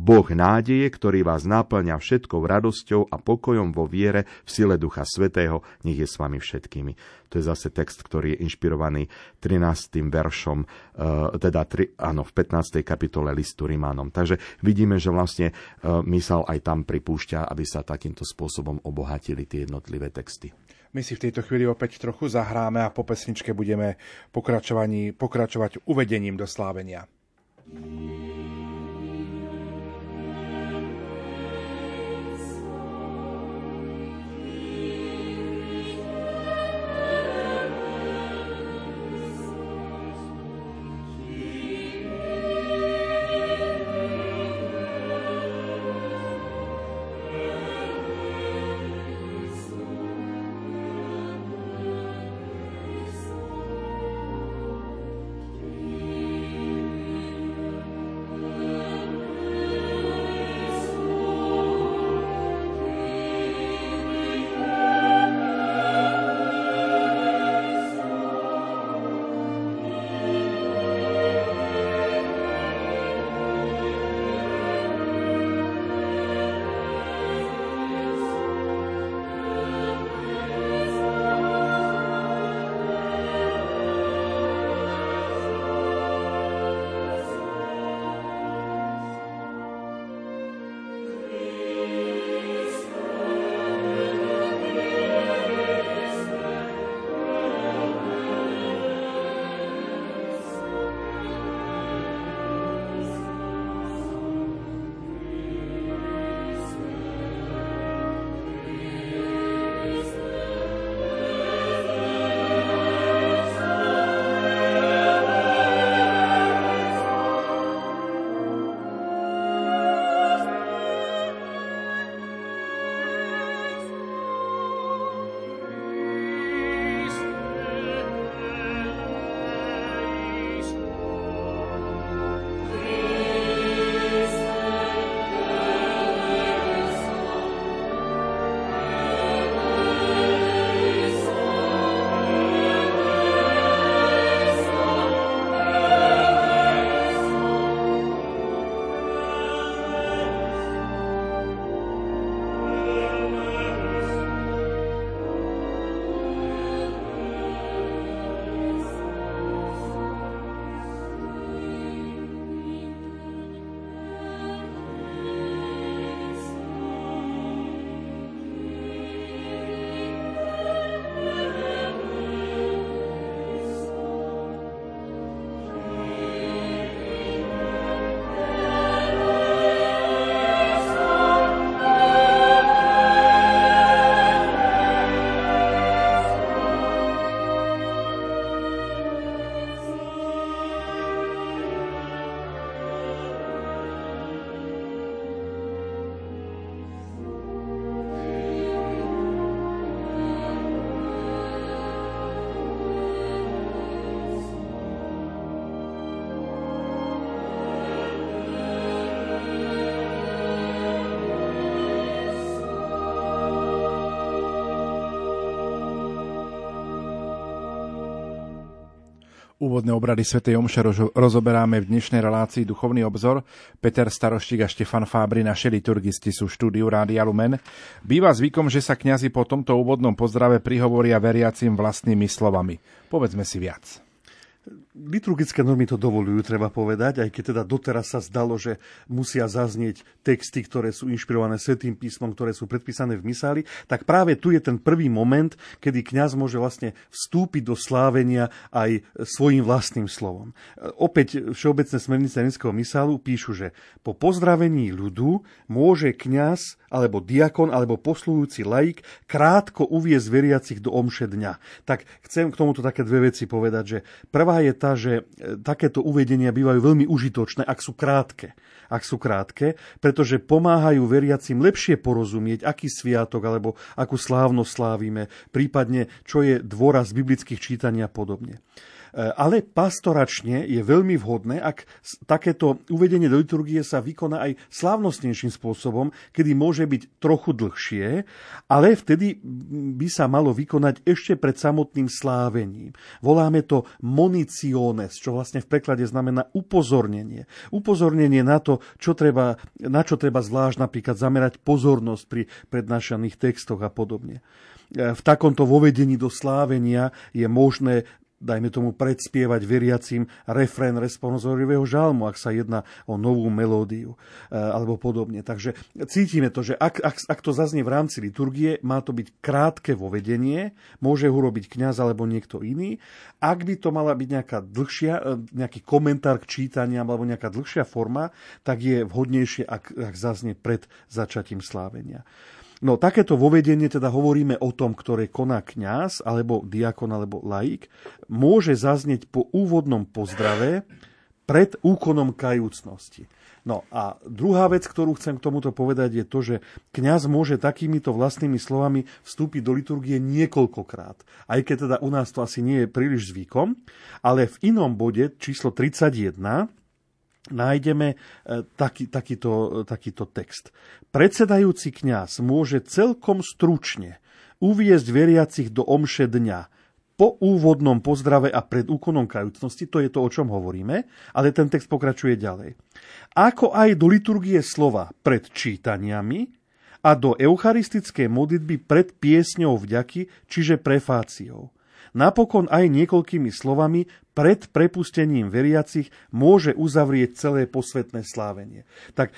Boh nádeje, ktorý vás náplňa všetkou radosťou a pokojom vo viere v sile Ducha Svätého, nech je s vami všetkými. To je zase text, ktorý je inšpirovaný trinástym veršom, teda áno, v pätnástej kapitole listu Rimanom. Takže vidíme, že vlastne mysál aj tam pripúšťa, aby sa takýmto spôsobom obohatili tie jednotlivé texty. My si v tejto chvíli opäť trochu zahráme a po pesničke budeme pokračovať uvedením do slávenia. Úvodné obrady svätej omše rozoberáme v dnešnej relácii Duchovný obzor. Peter Staroštík a Štefan Fábri, naši liturgisti, sú v štúdiu Rádia Lumen. Býva zvykom, že sa kňazi po tomto úvodnom pozdrave prihovoria veriacim vlastnými slovami. Povedzme si viac. Liturgické normy to dovolujú, treba povedať, aj keď teda doteraz sa zdalo, že musia zaznieť texty, ktoré sú inšpirované Svätým písmom, ktoré sú predpísané v misáli, tak práve tu je ten prvý moment, kedy kňaz môže vlastne vstúpiť do slávenia aj svojím vlastným slovom. Opäť Všeobecné smernice Rímskeho misálu píšu, že po pozdravení ľudu môže kňaz alebo diakon alebo posluhujúci laik krátko uviesť veriacich do omše dňa. Tak chcem k tomuto také dve veci povedať, že prvá je tá, že takéto uvedenia bývajú veľmi užitočné, ak sú krátke. Ak sú krátke, pretože pomáhajú veriacim lepšie porozumieť, aký sviatok alebo akú slávnosť slávime, prípadne čo je dôraz biblických čítaní a podobne. Ale pastoračne je veľmi vhodné, ak takéto uvedenie do liturgie sa vykoná aj slávnostnejším spôsobom, kedy môže byť trochu dlhšie, ale vtedy by sa malo vykonať ešte pred samotným slávením. Voláme to moniciones, čo vlastne v preklade znamená upozornenie. Upozornenie na to, čo treba, na čo treba zvlášť napríklad zamerať pozornosť pri prednášaných textoch a podobne. V takomto uvedení do slávenia je možné, dajme tomu, predspievať veriacim refrén responsoriového žalmu, ak sa jedná o novú melódiu e, alebo podobne. Takže cítime to, že ak, ak, ak to zaznie v rámci liturgie, má to byť krátke vovedenie, môže ho robiť kňaz alebo niekto iný. Ak by to mala byť nejaká dlhšia, nejaký komentár k čítaniam alebo nejaká dlhšia forma, tak je vhodnejšie, ak, ak zaznie pred začatím slávenia. No, takéto vovedenie, teda hovoríme o tom, ktoré koná kňaz, alebo diakon, alebo laik, môže zaznieť po úvodnom pozdrave pred úkonom kajúcnosti. No a druhá vec, ktorú chcem k tomuto povedať, je to, že kňaz môže takýmito vlastnými slovami vstúpiť do liturgie niekoľkokrát. Aj keď teda u nás to asi nie je príliš zvykom, ale v inom bode, číslo tridsaťjeden, nájdeme taký, takýto, takýto text. Predsedajúci kňaz môže celkom stručne uviesť veriacich do omše dňa po úvodnom pozdrave a pred úkonom kajúcnosti, to je to, o čom hovoríme, ale ten text pokračuje ďalej. Ako aj do liturgie slova pred čítaniami a do eucharistickej modlitby pred piesňou vďaky, čiže prefáciou. Napokon aj niekoľkými slovami pred prepustením veriacich môže uzavrieť celé posvetné slávenie. Tak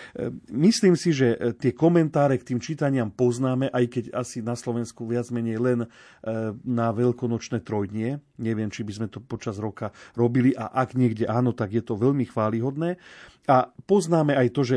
myslím si, že tie komentáre k tým čítaniam poznáme, aj keď asi na Slovensku viac menej len na veľkonočné trojdnie. Neviem, či by sme to počas roka robili, a ak niekde áno, tak je to veľmi chválihodné. A poznáme aj to, že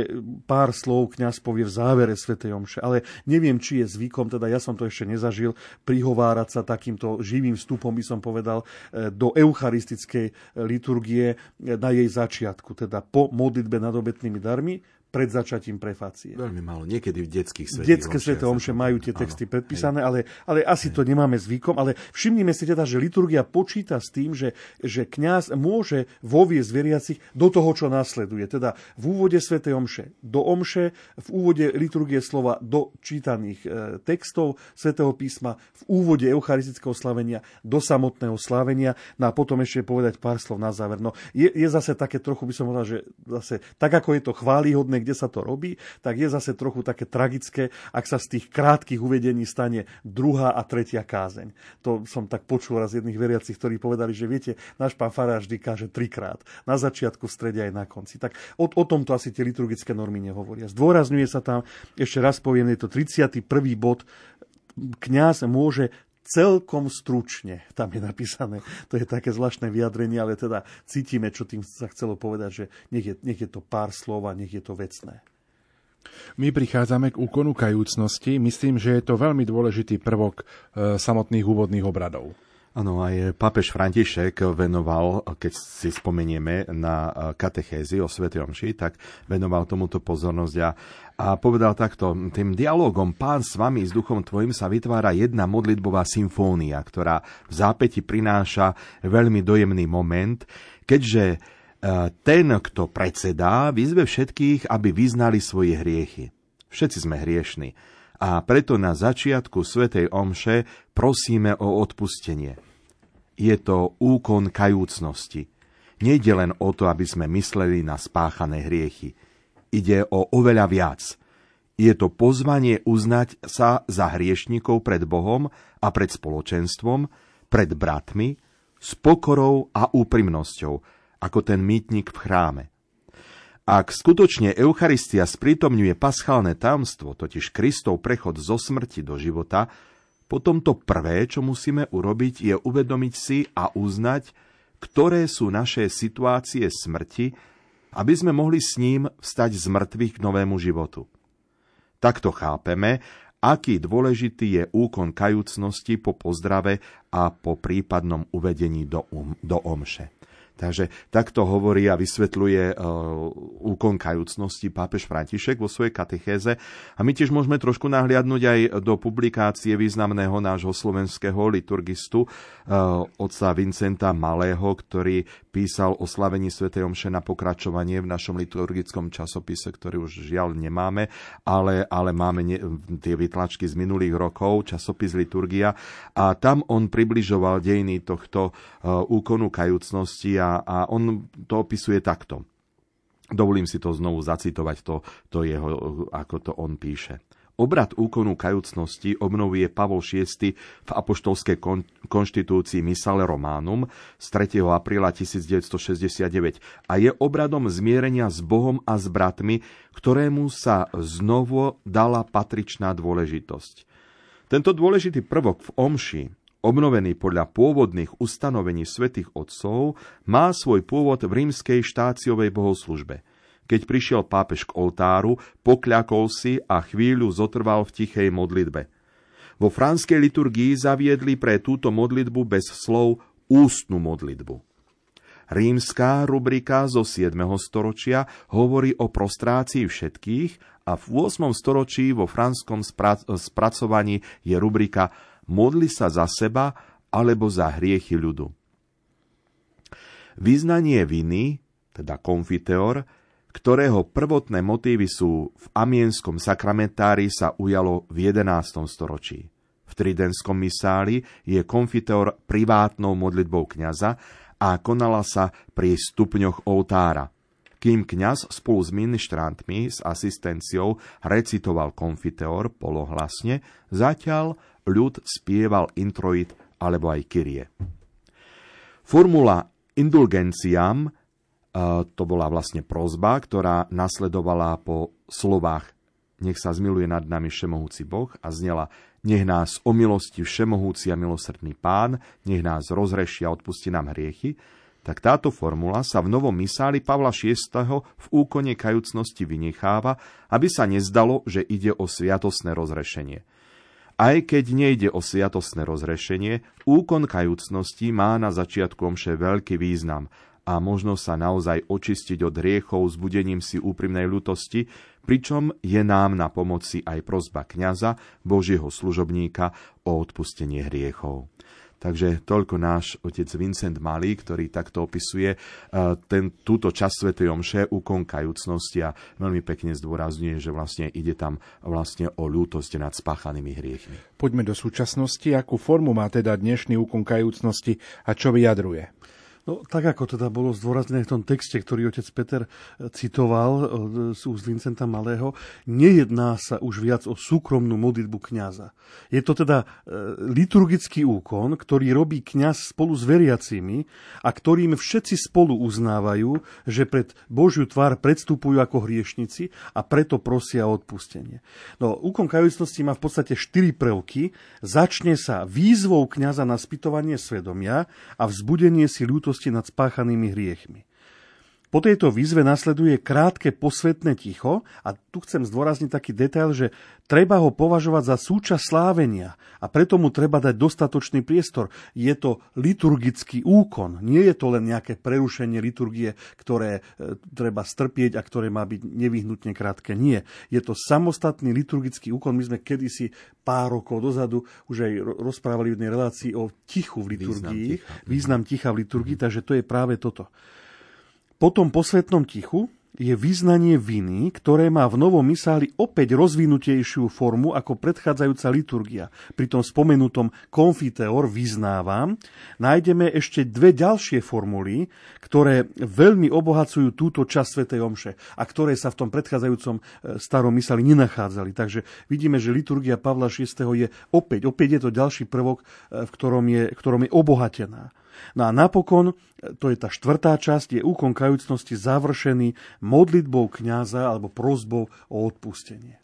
pár slov kňaz povie v závere svätej omše, ale neviem, či je zvykom, teda ja som to ešte nezažil, prihovárať sa takýmto živým vstupom, by som povedal, do eucharistickej liturgie na jej začiatku, teda po modlitbe nad obetnými darmi, pred začatím prefácie. Veľmi málo. Niekedy v detských svätých omšiach. Detské sväté omše majú tie texty áno, predpísané, ale, ale asi hej. to nemáme zvykom. Ale všimnime si teda, že liturgia počíta s tým, že, že kňaz môže voviesť veriacich do toho, čo nasleduje. Teda v úvode svätej omše do omše, v úvode liturgie slova do čítaných textov svätého písma, v úvode eucharistického slavenia do samotného slavenia, no a potom ešte povedať pár slov na záver. No, je, je zase také trochu, by som povedal, že zase, tak ako je to chválihodné, kde sa to robí, tak je zase trochu také tragické, ak sa z tých krátkych uvedení stane druhá a tretia kázeň. To som tak počul raz jedných veriacich, ktorí povedali, že viete, náš pán farár vždy káže trikrát. Na začiatku, v strede aj na konci. Tak o, o tomto asi tie liturgické normy nehovoria. Zdôrazňuje sa tam, ešte raz poviem, je to tridsiaty prvý bod, kňaz môže celkom stručne, tam je napísané, to je také zvláštne vyjadrenie, ale teda cítime, čo tým sa chcelo povedať, že nech je, nech je to pár slov a nech je to vecné. My prichádzame k úkonu kajúcnosti. Myslím, že je to veľmi dôležitý prvok samotných úvodných obradov. Áno, aj pápež František venoval, keď si spomenieme na katechézy o svätej omši, tak venoval tomuto pozornosť a, a povedal takto: tým dialogom Pán s vami, s duchom tvojim sa vytvára jedna modlitbová symfónia, ktorá v zápäti prináša veľmi dojemný moment, keďže ten, kto predsedá, vyzve všetkých, aby vyznali svoje hriechy. Všetci sme hriešni. A preto na začiatku svätej omše prosíme o odpustenie. je to úkon kajúcnosti. Nejde len o to, aby sme mysleli na spáchané hriechy. Ide o oveľa viac. Je to pozvanie uznať sa za hriešnikov pred Bohom a pred spoločenstvom, pred bratmi, s pokorou a úprimnosťou, ako ten mýtnik v chráme. Ak skutočne Eucharistia sprítomňuje paschálne tajomstvo, totiž Kristov prechod zo smrti do života, potom to prvé, čo musíme urobiť, je uvedomiť si a uznať, ktoré sú naše situácie smrti, aby sme mohli s ním vstať z mŕtvych k novému životu. Takto chápeme, aký dôležitý je úkon kajúcnosti po pozdrave a po prípadnom uvedení do, um, do omše. Takže takto hovorí a vysvetľuje úkon kajúcnosti pápež František vo svojej katechéze. A my tiež môžeme trošku nahliadnúť aj do publikácie významného nášho slovenského liturgistu, otca Vincenta Malého, ktorý písal o slavení svätej omše na pokračovanie v našom liturgickom časopise, ktorý už žiaľ nemáme, ale, ale máme ne, tie vytlačky z minulých rokov, časopis Liturgia. A tam on približoval dejiny tohto úkonu kajúcnosti. A on to opisuje takto. Dovolím si to znovu zacitovať, to, to jeho, ako to on píše. Obrad úkonu kajúcnosti obnovuje Pavol šiesty v apoštolskej kon- konštitúcii Missale Románum z tretieho apríla tisícdeväťstošesťdesiatdeväť a je obradom zmierenia s Bohom a s bratmi, ktorému sa znovu dala patričná dôležitosť. Tento dôležitý prvok v omši, obnovený podľa pôvodných ustanovení svätých otcov, má svoj pôvod v rímskej štáciovej bohoslužbe. Keď prišiel pápež k oltáru, pokľakol si a chvíľu zotrval v tichej modlitbe. Vo franskej liturgii zaviedli pre túto modlitbu bez slov ústnu modlitbu. Rímska rubrika zo siedmeho storočia hovorí o prostrácii všetkých a v ôsmom storočí vo franskom spracovaní je rubrika Modli sa za seba alebo za hriechy ľudu. Vyznanie viny, teda konfiteor, ktorého prvotné motívy sú v amienskom sakramentári, sa ujalo v jedenástom storočí. V tridenskom misáli je konfiteor privátnou modlitbou kňaza a konala sa pri stupňoch oltára. Kým kňaz spolu s ministrantmi s asistenciou recitoval konfiteor polohlasne, zatiaľ ľud spieval introit alebo aj kyrie. Formula indulgenciam, to bola vlastne prosba, ktorá nasledovala po slovách Nech sa zmiluje nad nami všemohúci Boh a znela Nech nás omilosti všemohúci a milosrdný Pán, nech nás rozreši a odpusti nám hriechy, tak táto formula sa v novom misáli Pavla šiesteho v úkone kajúcnosti vynecháva, aby sa nezdalo, že ide o sviatostné rozrešenie. Aj keď nejde o sviatostné rozrešenie, úkon kajúcnosti má na začiatku omše veľký význam a možno sa naozaj očistiť od hriechov zbudením si úprimnej ľutosti, pričom je nám na pomoci aj prosba kňaza, Božieho služobníka o odpustenie hriechov. Takže toľko náš otec Vincent Malý, ktorý takto opisuje ten, túto časť svätej omše, úkon kajúcnosti, a veľmi pekne zdôrazňuje, že vlastne ide tam vlastne o ľútosť nad spáchanými hriechmi. Poďme do súčasnosti. Akú formu má teda dnešný úkon kajúcnosti a čo vyjadruje? No, tak ako teda bolo zdôraznené v tom texte, ktorý otec Peter citoval z úst Vincenta Malého, nejedná sa už viac o súkromnú modlitbu kňaza. Je to teda liturgický úkon, ktorý robí kňaz spolu s veriacimi a ktorým všetci spolu uznávajú, že pred Božiu tvár predstupujú ako hriešnici a preto prosia o odpustenie. No, úkon kajúcnosti má v podstate štyri prvky. Začne sa výzvou kňaza na spytovanie svedomia a vzbudenie si ľútosti nad spáchanými hriechmi. Po tejto výzve nasleduje krátke posvetné ticho a tu chcem zdôrazniť taký detail, že treba ho považovať za súčasť slávenia a preto mu treba dať dostatočný priestor. Je to liturgický úkon, nie je to len nejaké prerušenie liturgie, ktoré treba strpieť a ktoré má byť nevyhnutne krátke. Nie, je to samostatný liturgický úkon. My sme kedysi pár rokov dozadu už aj rozprávali v jednej relácii o tichu v liturgii, význam ticha, význam ticha v liturgii, takže to je práve toto. Po tom posvetnom tichu je vyznanie viny, ktoré má v Novom misáli opäť rozvinutejšiu formu ako predchádzajúca liturgia. Pri tom spomenutom konfiteor vyznávam nájdeme ešte dve ďalšie formuly, ktoré veľmi obohacujú túto časť svätej omše a ktoré sa v tom predchádzajúcom starom misáli nenachádzali. Takže vidíme, že liturgia Pavla šiesteho je opäť, opäť je to ďalší prvok, v ktorom je, v ktorom je obohatená. No a napokon, to je tá štvrtá časť, je úkon kajúcnosti završený modlitbou kňaza alebo prosbou o odpustenie.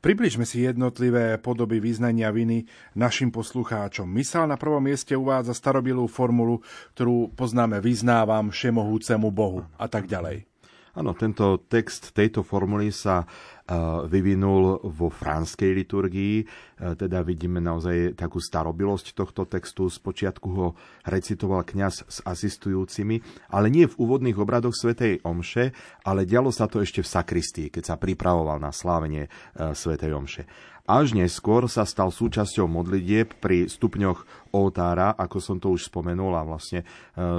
Približme si jednotlivé podoby vyznania viny našim poslucháčom. Misál na prvom mieste uvádza starobilú formulu, ktorú poznáme: vyznávam všemohúcemu Bohu a tak ďalej. Áno, tento text tejto formuly sa vyvinul vo franskej liturgii, teda vidíme naozaj takú starobilosť tohto textu. Spočiatku ho recitoval kňaz s asistujúcimi, ale nie v úvodných obradoch svätej omše, ale dialo sa to ešte v sakristii, keď sa pripravoval na slávenie svätej omše. Až neskôr sa stal súčasťou modlitieb pri stupňoch oltára, ako som to už spomenul, a vlastne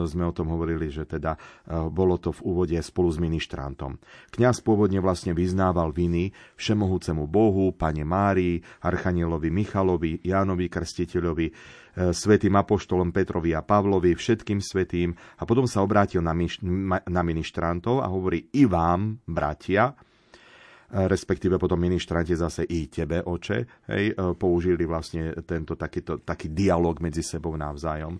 sme o tom hovorili, že teda bolo to v úvode spolu s ministrantom. Kňaz pôvodne vlastne vyznával viny všemohúcemu Bohu, Pane Márii, Archanielovi Michalovi, Jánovi Krstiteľovi, svätým apoštolom Petrovi a Pavlovi, všetkým svätým, a potom sa obrátil na, miš- na ministrantov a hovorí: i vám, bratia, respektíve potom ministranti zase i tebe, oče. Hej, použili vlastne tento takýto, taký dialog medzi sebou navzájom.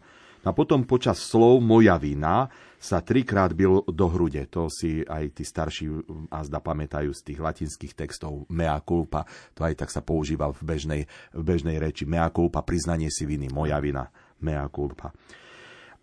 A potom počas slov moja vina sa trikrát bil do hrude. To si aj tí starší azda pamätajú z tých latinských textov. Mea culpa, to aj tak sa používa v bežnej, v bežnej reči. Mea culpa, priznanie si viny, moja vina, mea culpa.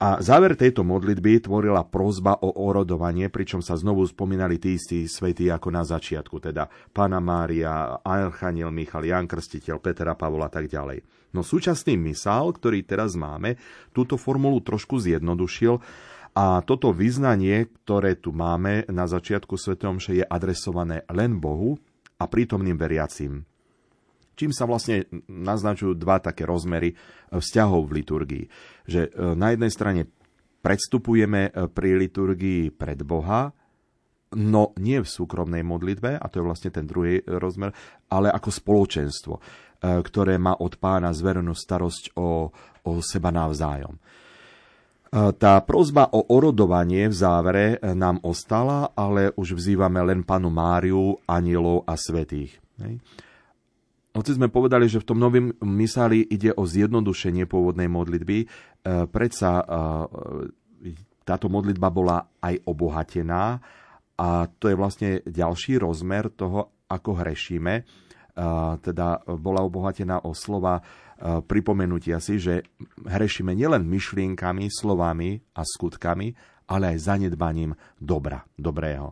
A záver tejto modlitby tvorila prosba o orodovanie, pričom sa znovu spomínali tí istí svätí ako na začiatku, teda Panna Mária, Archaniel Michal, Ján Krstiteľ, Peter a Pavol a tak ďalej. No súčasný misál, ktorý teraz máme, túto formulu trošku zjednodušil a toto vyznanie, ktoré tu máme na začiatku svätej omše, je adresované len Bohu a prítomným veriacím. Čím sa vlastne naznačujú dva také rozmery vzťahov v liturgii. Že na jednej strane predstupujeme pri liturgii pred Boha, no nie v súkromnej modlitbe, a to je vlastne ten druhý rozmer, ale ako spoločenstvo, ktoré má od Pána zverenú starosť o, o seba navzájom. Tá prosba o orodovanie v závere nám ostala, ale už vzývame len Pannu Máriu, anielov a svätých. Hej. Hoci sme povedali, že v tom novým misáli ide o zjednodušenie pôvodnej modlitby, predsa táto modlitba bola aj obohatená a to je vlastne ďalší rozmer toho, ako hrešíme. Teda bola obohatená o slova pripomenutia si, že hrešíme nielen myšlienkami, slovami a skutkami, ale aj zanedbaním dobra, dobrého.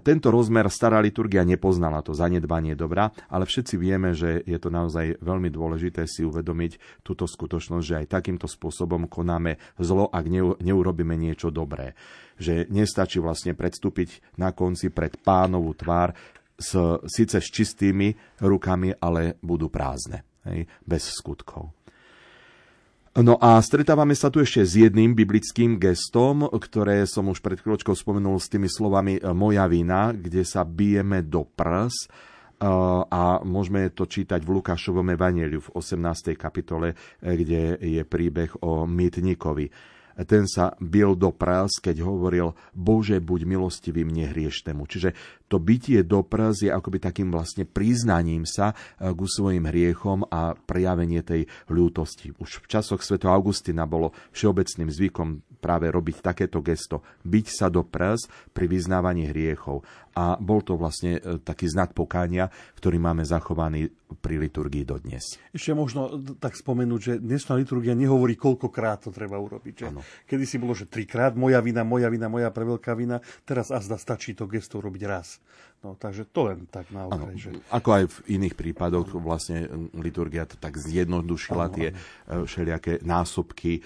Tento rozmer stará liturgia nepoznala, to zanedbanie dobra, ale všetci vieme, že je to naozaj veľmi dôležité si uvedomiť túto skutočnosť, že aj takýmto spôsobom konáme zlo, ak neurobíme niečo dobré. Že nestačí vlastne predstúpiť na konci pred Pánovu tvár s, síce s čistými rukami, ale budú prázdne, hej, bez skutkov. No a stretávame sa tu ešte s jedným biblickým gestom, ktoré som už pred chvíľočkou spomenul s tými slovami moja vina, kde sa bijeme do prs, a môžeme to čítať v Lukášovom evanjeliu v osemnástej kapitole, kde je príbeh o mýtnikovi. Ten sa bil do prs, keď hovoril: Bože, buď milostivý mne hriešnemu. Čiže to bitie do prs je akoby takým vlastne priznaním sa ku svojim hriechom a prejavenie tej ľútosti. Už v časoch svätého Augustína bolo všeobecným zvykom práve robiť takéto gesto. Biť sa do prs pri vyznávaní hriechov. A bol to vlastne taký znak pokánia, ktorý máme zachovaný pri liturgii dodnes. Ešte možno tak spomenúť, že dnešná liturgia nehovorí, koľkokrát to treba urobiť. Že? Kedy si bolo, že trikrát, moja vina, moja vina, moja preveľká vina, teraz azda stačí to gesto robiť raz. No, takže to len tak na okraj. Že... Ako aj v iných prípadoch vlastne liturgia to tak zjednodušila, ano, tie ano. všelijaké násobky,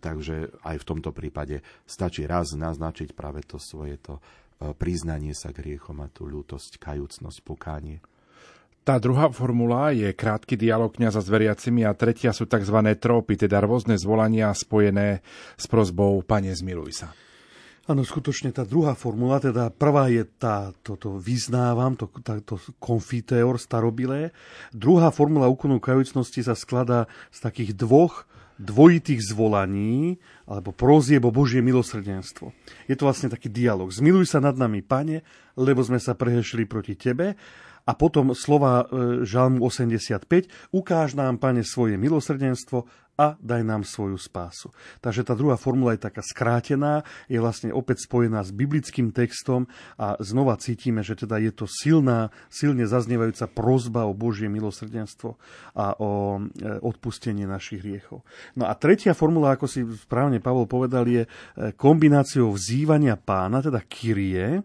takže aj v tomto prípade stačí raz naznačiť práve to svoje to priznanie sa k hriechom a tú ľútosť, kajúcnosť, pokánie. Tá druhá formula je krátky dialog kňaza s veriacimi a tretia sú tzv. Trópy, teda rôzne zvolania spojené s prosbou: Pane, zmiluj sa. Áno, skutočne tá druhá formula, teda prvá je tá, toto vyznávam, to, to konfiteor starobilé. Druhá formula úkonu kajúcnosti sa skladá z takých dvoch dvojitých zvolaní, alebo prosieb o Božie milosrdenstvo. Je to vlastne taký dialog. Zmiluj sa nad nami, Pane, lebo sme sa prehešili proti Tebe. A potom slova Žalmu osemdesiatpäť, ukáž nám, Pane, svoje milosrdenstvo a daj nám svoju spásu. Takže tá druhá formula je taká skrátená, je vlastne opäť spojená s biblickým textom a znova cítime, že teda je to silná, silne zaznievajúca prosba o Božie milosrdenstvo a o odpustenie našich hriechov. No a tretia formula, ako si správne Pavol povedal, je kombináciou vzývania Pána, teda Kyrie,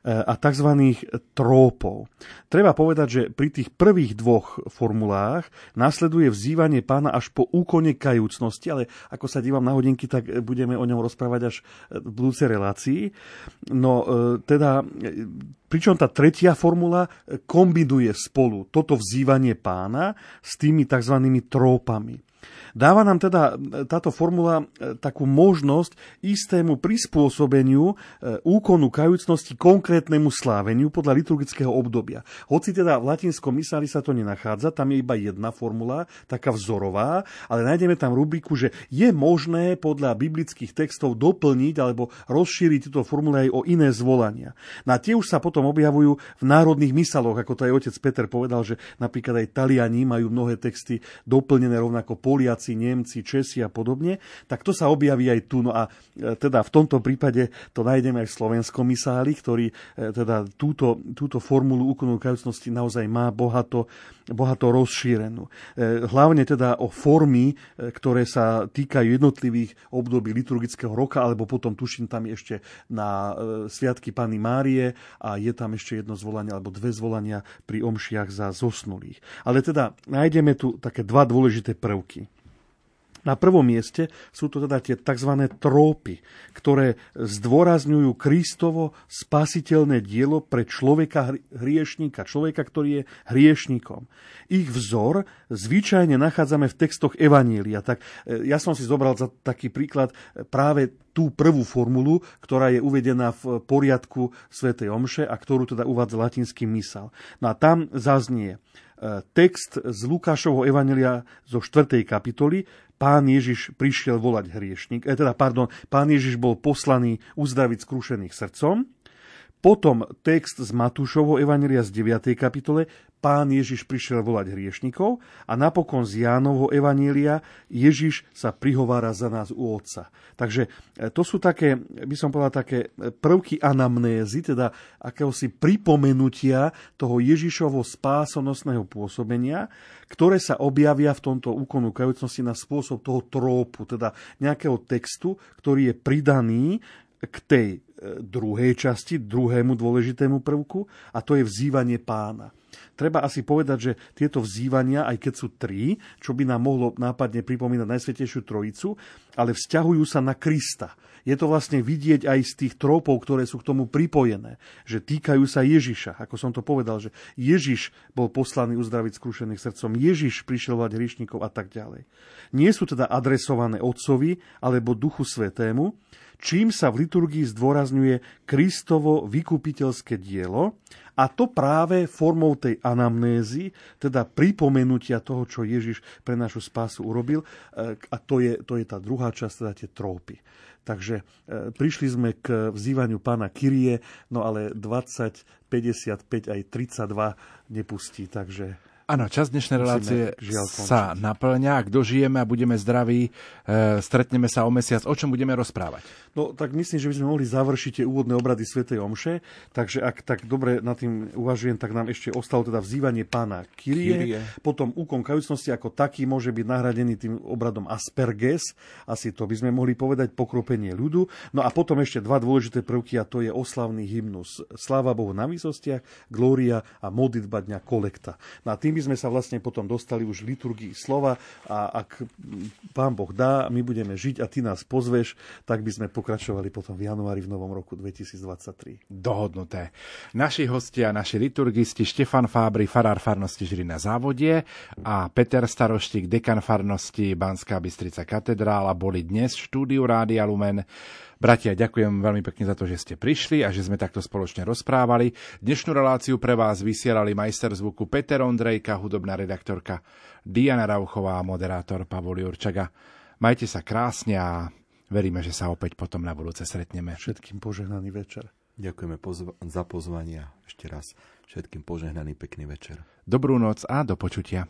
a tzv. Trópov. Treba povedať, že pri tých prvých dvoch formulách nasleduje vzývanie Pána až po úkone kajúcnosti, ale ako sa dívam na hodinky, tak budeme o ňom rozprávať až v budúcej relácii. No teda, pričom tá tretia formula kombinuje spolu toto vzývanie Pána s tými tzv. Trópami. Dáva nám teda táto formula takú možnosť istému prispôsobeniu úkonu kajúcnosti konkrétnemu sláveniu podľa liturgického obdobia. Hoci teda v latinskom misáli sa to nenachádza, tam je iba jedna formula, taká vzorová, ale nájdeme tam rubriku, že je možné podľa biblických textov doplniť alebo rozšíriť túto formulu aj o iné zvolania. No a tie už sa potom objavujú v národných misáloch, ako to aj otec Peter povedal, že napríklad aj Taliani majú mnohé texty doplnené rovnako po Poliaci, Nemci, Česi a podobne, tak to sa objaví aj tu. No a teda v tomto prípade to nájdeme aj v slovenskom misáli, ktorý teda túto, túto formulu úkonu kajúcnosti naozaj má bohato, bohato rozšírenú. Hlavne teda o formy, ktoré sa týkajú jednotlivých období liturgického roka, alebo potom tuším tam ešte na sviatky Panny Márie a je tam ešte jedno zvolanie alebo dve zvolania pri omšiach za zosnulých. Ale teda nájdeme tu také dva dôležité prvky. Na prvom mieste sú to teda tie tzv. Trópy, ktoré zdôrazňujú Kristovo spasiteľné dielo pre človeka hriešníka, človeka, ktorý je hriešníkom. Ich vzor zvyčajne nachádzame v textoch Evanília. Tak ja som si zobral za taký príklad práve tú prvú formulu, ktorá je uvedená v poriadku svätej omše a ktorú teda uvádza latinský misál. No a tam zaznie text z Lukášovho evanelia zo štvrtej kapitoly. Pán Ježiš prišiel volať hriešnik, eh, teda, pardon, Pán Ježiš bol poslaný uzdraviť skrušených srdcom. Potom text z Matúšovho evanelia z deviatej kapitole. Pán Ježiš prišiel volať hriešnikov. A napokon z Jánovho evanelia Ježiš sa prihovára za nás u Otca. Takže to sú také, by som povedal, také prvky anamnézy, teda akéhosi pripomenutia toho Ježišovo spásonosného pôsobenia, ktoré sa objavia v tomto úkonu kajúcnosti na spôsob toho trópu, teda nejakého textu, ktorý je pridaný k tej druhej časti, druhému dôležitému prvku, a to je vzývanie Pána. Treba asi povedať, že tieto vzývania, aj keď sú tri, čo by nám mohlo nápadne pripomínať Najsvätejšiu Trojicu, ale vzťahujú sa na Krista. Je to vlastne vidieť aj z tých trópov, ktoré sú k tomu pripojené, že týkajú sa Ježiša. Ako som to povedal, že Ježiš bol poslaný uzdraviť skrušených srdcom, Ježiš prišiel volať hriešnikov a tak ďalej. Nie sú teda adresované Otcovi alebo Duchu Svätému, čím sa v liturgii zdôrazňuje Kristovo vykupiteľské dielo, a to práve formou tej anamnézy, teda pripomenutia toho, čo Ježiš pre našu spásu urobil, a to je, to je tá druhá časť, teda tie trópy. Takže prišli sme k vzývaniu Pána Kyrie, no ale dvadsať, päťdesiatpäť aj tridsaťdva nepustí, takže... Áno, čas dnešnej relácie sa naplňa. Ak dožijeme a budeme zdraví, e, stretneme sa o mesiac. O čom budeme rozprávať? No, tak myslím, že by sme mohli završiť tie úvodné obrady svätej omše. Takže ak tak dobre nad tým uvažujem, tak nám ešte ostalo teda vzývanie Pána Kyrie. Kyrie. Potom úkon kajúcnosti ako taký môže byť nahradený tým obradom asperges. Asi to by sme mohli povedať, pokropenie ľudu. No a potom ešte dva dôležité prvky, a to je oslavný hymnus Sláva Bohu na výsostiach, Glória a modlitba dňa kolekta. No a tým by sme sa vlastne potom dostali už v liturgii slova, a ak Pán Boh dá, my budeme žiť a ty nás pozveš, tak by sme pokračovali potom v januári v novom roku dvetisíctridsaťtri. Dohodnuté. Naši hostia, naši liturgisti Štefan Fábri, farár farnosti Žilina Závodie a Peter Staroštík, dekan farnosti Banská Bystrica katedrála, boli dnes v štúdiu Rádia Lumen. Bratia, ďakujem veľmi pekne za to, že ste prišli a že sme takto spoločne rozprávali. Dnešnú reláciu pre vás vysielali majster zvuku Peter Ondrejka, hudobná redaktorka Diana Rauchová a moderátor Pavol Jurčaga. Majte sa krásne a veríme, že sa opäť potom na budúce stretneme. Všetkým požehnaný večer. Ďakujeme pozva- za pozvanie. Ešte raz všetkým požehnaný pekný večer. Dobrú noc a do počutia.